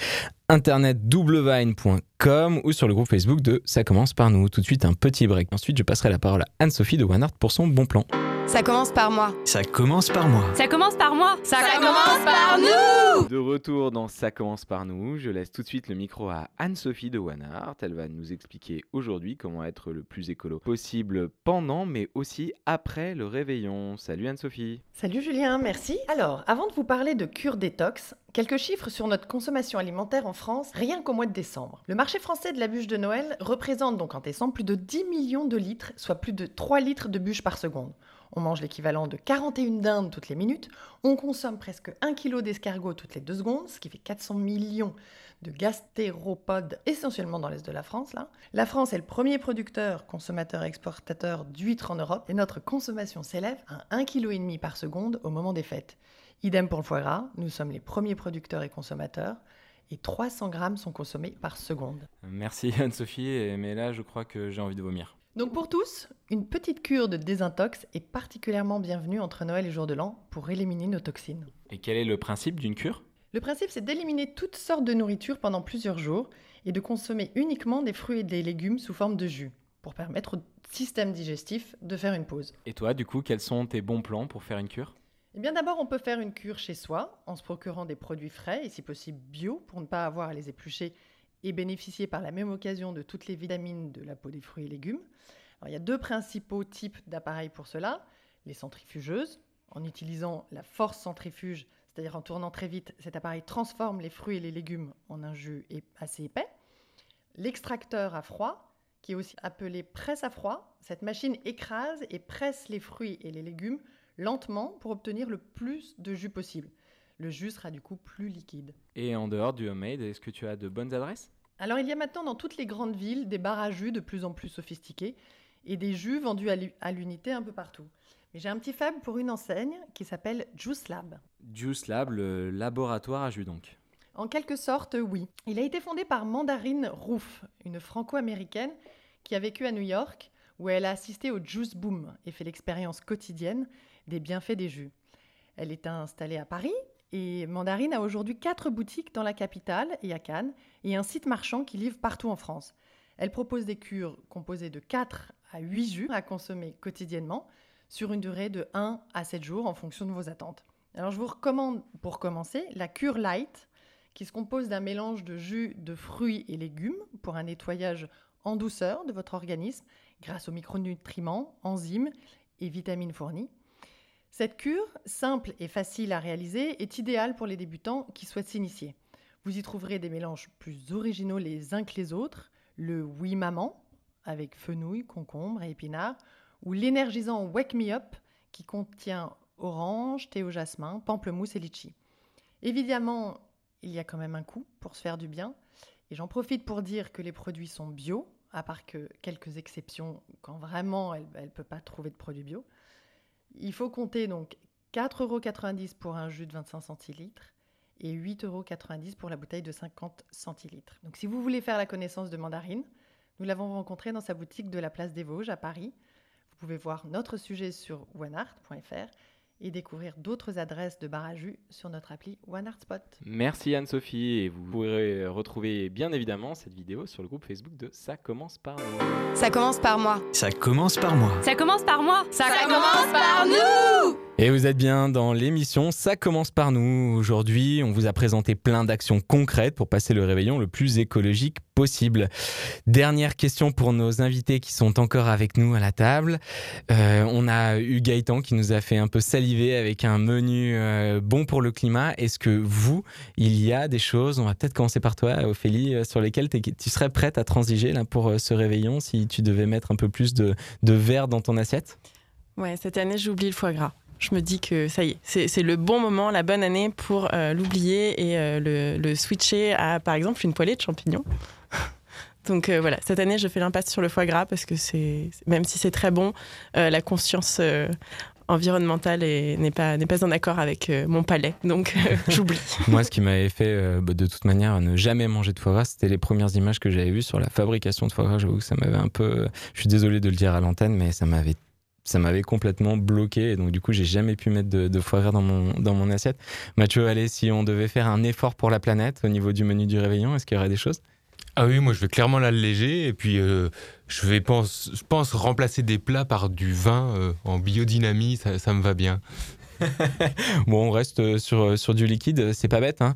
internet www.wine.com ou sur le groupe Facebook de Ça commence par nous. Tout de suite, un petit break. Ensuite, je passerai la parole à Anne-Sophie de OneArt pour son bon plan. Ça commence par moi. Ça commence par moi. Ça commence par moi. Ça commence par nous. De retour dans Ça commence par nous, je laisse tout de suite le micro à Anne-Sophie de OneArt. Elle va nous expliquer aujourd'hui comment être le plus écolo possible pendant, mais aussi après le réveillon. Salut Anne-Sophie. Salut Julien, merci. Alors, avant de vous parler de cure détox, quelques chiffres sur notre consommation alimentaire en France, rien qu'au mois de décembre. Le marché français de la bûche de Noël représente donc en décembre plus de 10 millions de litres, soit plus de 3 litres de bûche par seconde. On mange l'équivalent de 41 dindes toutes les minutes, on consomme presque 1 kg d'escargot toutes les 2 secondes, ce qui fait 400 millions de gastéropodes, essentiellement dans l'est de la France. La France est le premier producteur, consommateur, exportateur d'huîtres en Europe, et notre consommation s'élève à 1,5 kg par seconde au moment des fêtes. Idem pour le foie gras, nous sommes les premiers producteurs et consommateurs, et 300 grammes sont consommés par seconde. Merci Anne-Sophie, mais là je crois que j'ai envie de vomir. Donc pour tous, une petite cure de désintox est particulièrement bienvenue entre Noël et Jour de l'An pour éliminer nos toxines. Et quel est le principe d'une cure ? Le principe, c'est d'éliminer toutes sortes de nourriture pendant plusieurs jours et de consommer uniquement des fruits et des légumes sous forme de jus, pour permettre au système digestif de faire une pause. Et toi, du coup, quels sont tes bons plans pour faire une cure ? Eh bien d'abord, on peut faire une cure chez soi, en se procurant des produits frais et si possible bio, pour ne pas avoir à les éplucher et bénéficier par la même occasion de toutes les vitamines de la peau des fruits et légumes. Alors, il y a 2 principaux types d'appareils pour cela. Les centrifugeuses, en utilisant la force centrifuge, c'est-à-dire en tournant très vite, cet appareil transforme les fruits et les légumes en un jus assez épais. L'extracteur à froid, qui est aussi appelé presse à froid, cette machine écrase et presse les fruits et les légumes lentement pour obtenir le plus de jus possible. Le jus sera du coup plus liquide. Et en dehors du homemade, est-ce que tu as de bonnes adresses ? Alors il y a maintenant dans toutes les grandes villes des bars à jus de plus en plus sophistiqués et des jus vendus à l'unité un peu partout. Mais j'ai un petit faible pour une enseigne qui s'appelle Juice Lab. Juice Lab, le laboratoire à jus donc. En quelque sorte, oui. Il a été fondé par Mandarine Roof, une franco-américaine qui a vécu à New York où elle a assisté au Juice Boom et fait l'expérience quotidienne des bienfaits des jus. Elle est installée à Paris. Et Mandarine a aujourd'hui 4 boutiques dans la capitale et à Cannes, et un site marchand qui livre partout en France. Elle propose des cures composées de 4 à 8 jus à consommer quotidiennement, sur une durée de 1 à 7 jours en fonction de vos attentes. Alors je vous recommande, pour commencer, la cure light, qui se compose d'un mélange de jus de fruits et légumes pour un nettoyage en douceur de votre organisme, grâce aux micronutriments, enzymes et vitamines fournies. Cette cure, simple et facile à réaliser, est idéale pour les débutants qui souhaitent s'initier. Vous y trouverez des mélanges plus originaux les uns que les autres, le Oui Maman, avec fenouil, concombre et épinards, ou l'énergisant Wake Me Up, qui contient orange, thé au jasmin, pamplemousse et litchi. Évidemment, il y a quand même un coût pour se faire du bien, et j'en profite pour dire que les produits sont bio, à part que quelques exceptions quand vraiment elle ne peut pas trouver de produits bio. Il faut compter donc 4,90 € pour un jus de 25 centilitres et 8,90 € pour la bouteille de 50 centilitres. Donc si vous voulez faire la connaissance de Mandarine, nous l'avons rencontrée dans sa boutique de la Place des Vosges à Paris. Vous pouvez voir notre sujet sur oneart.fr et découvrir d'autres adresses de bar à jus sur notre appli OneArt Spot. Merci Anne-Sophie, et vous pourrez retrouver bien évidemment cette vidéo sur le groupe Facebook de Ça commence par nous. Ça commence par moi. Ça commence par moi. Ça commence par moi. Ça commence par nous. Et vous êtes bien dans l'émission Ça commence par nous. Aujourd'hui, on vous a présenté plein d'actions concrètes pour passer le réveillon le plus écologique possible. Dernière question pour nos invités qui sont encore avec nous à la table. On a eu Gaëtan qui nous a fait un peu saliver avec un menu bon pour le climat. Est-ce que vous, il y a des choses, on va peut-être commencer par toi Ophélie, sur lesquelles tu serais prête à transiger là, pour ce réveillon si tu devais mettre un peu plus de verre dans ton assiette ? Ouais, cette année j'oublie le foie gras. Je me dis que ça y est, c'est le bon moment, la bonne année pour l'oublier et le switcher à, par exemple, une poêlée de champignons. Donc voilà, cette année, je fais l'impasse sur le foie gras parce que même si c'est très bon, la conscience environnementale n'est pas en accord avec mon palais, donc j'oublie. Moi, ce qui m'avait fait de toute manière ne jamais manger de foie gras, c'était les premières images que j'avais vues sur la fabrication de foie gras. J'avoue que ça m'avait un peu... Je suis désolé de le dire à l'antenne, mais ça m'avait complètement bloqué et donc du coup j'ai jamais pu mettre de foie gras dans mon assiette. Mathieu, allez, si on devait faire un effort pour la planète au niveau du menu du réveillon, est-ce qu'il y aurait des choses ? Ah oui, moi je vais clairement l'alléger et puis je pense remplacer des plats par du vin en biodynamie, ça me va bien. Bon, on reste sur du liquide, c'est pas bête, hein.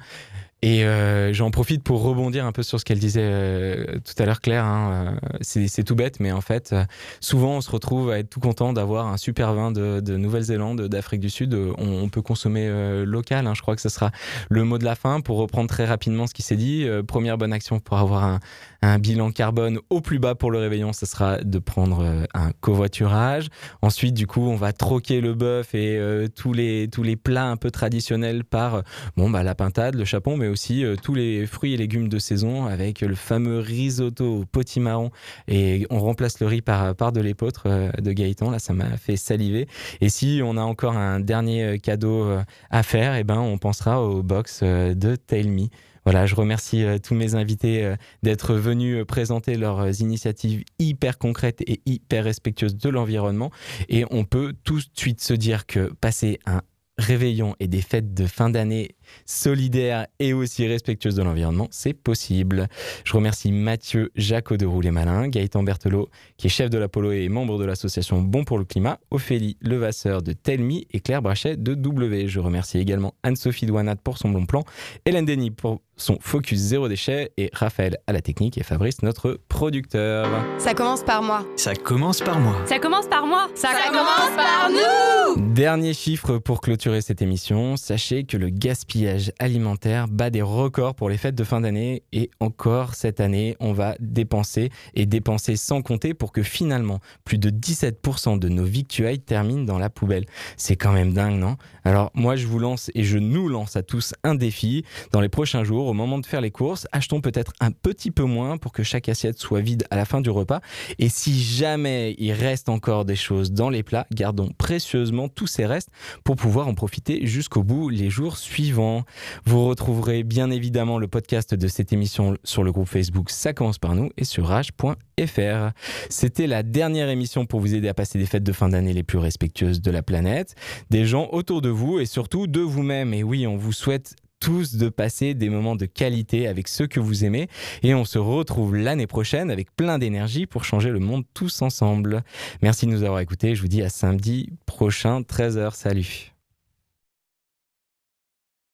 Et j'en profite pour rebondir un peu sur ce qu'elle disait tout à l'heure, Claire. Hein. C'est tout bête, mais en fait, souvent, on se retrouve à être tout content d'avoir un super vin de Nouvelle-Zélande, d'Afrique du Sud. On peut consommer local. Hein. Je crois que ce sera le mot de la fin pour reprendre très rapidement ce qui s'est dit. Première bonne action pour avoir un bilan carbone au plus bas pour le réveillon, ce sera de prendre un covoiturage. Ensuite, du coup, on va troquer le bœuf et tous les plats un peu traditionnels par la pintade, le chapon, mais aussi tous les fruits et légumes de saison avec le fameux risotto au potimarron, et on remplace le riz par de l'épeautre de Gaëtan. Là, ça m'a fait saliver. Et si on a encore un dernier cadeau à faire, on pensera au box de Tale Me. Voilà, je remercie tous mes invités d'être venus présenter leurs initiatives hyper concrètes et hyper respectueuses de l'environnement. Et on peut tout de suite se dire que passer un réveillon et des fêtes de fin d'année solidaires et aussi respectueuses de l'environnement, c'est possible. Je remercie Mathieu Jacot de Roulez Malin, Gaëtan Bertholot, qui est chef de l'Apollo et membre de l'association Bon pour le Climat, Ophélie Levasseur de Tale Me et Claire Brachet de W. Je remercie également Anne-Sophie de OneArt pour son bon plan, Hélène Desdénis pour son focus zéro déchet et Raphaël à la technique et Fabrice, notre producteur. Ça commence par moi. Ça commence par moi. Ça commence par moi. Ça commence par nous. Dernier chiffre pour clôturer cette émission. Sachez que le gaspillage alimentaire bat des records pour les fêtes de fin d'année, et encore cette année, on va dépenser sans compter pour que finalement, plus de 17% de nos victuailles terminent dans la poubelle. C'est quand même dingue, non? Alors moi, je vous lance et je nous lance à tous un défi. Dans les prochains jours, au moment de faire les courses, achetons peut-être un petit peu moins pour que chaque assiette soit vide à la fin du repas. Et si jamais il reste encore des choses dans les plats, gardons précieusement tous ces restes pour pouvoir en profiter jusqu'au bout les jours suivants. Vous retrouverez bien évidemment le podcast de cette émission sur le groupe Facebook Ça commence par nous et sur rage.fr. C'était la dernière émission pour vous aider à passer des fêtes de fin d'année les plus respectueuses de la planète, des gens autour de vous et surtout de vous-même. Et oui, on vous souhaite tous de passer des moments de qualité avec ceux que vous aimez, et on se retrouve l'année prochaine avec plein d'énergie pour changer le monde tous ensemble. Merci de nous avoir écoutés, je vous dis à samedi prochain, 13h, salut.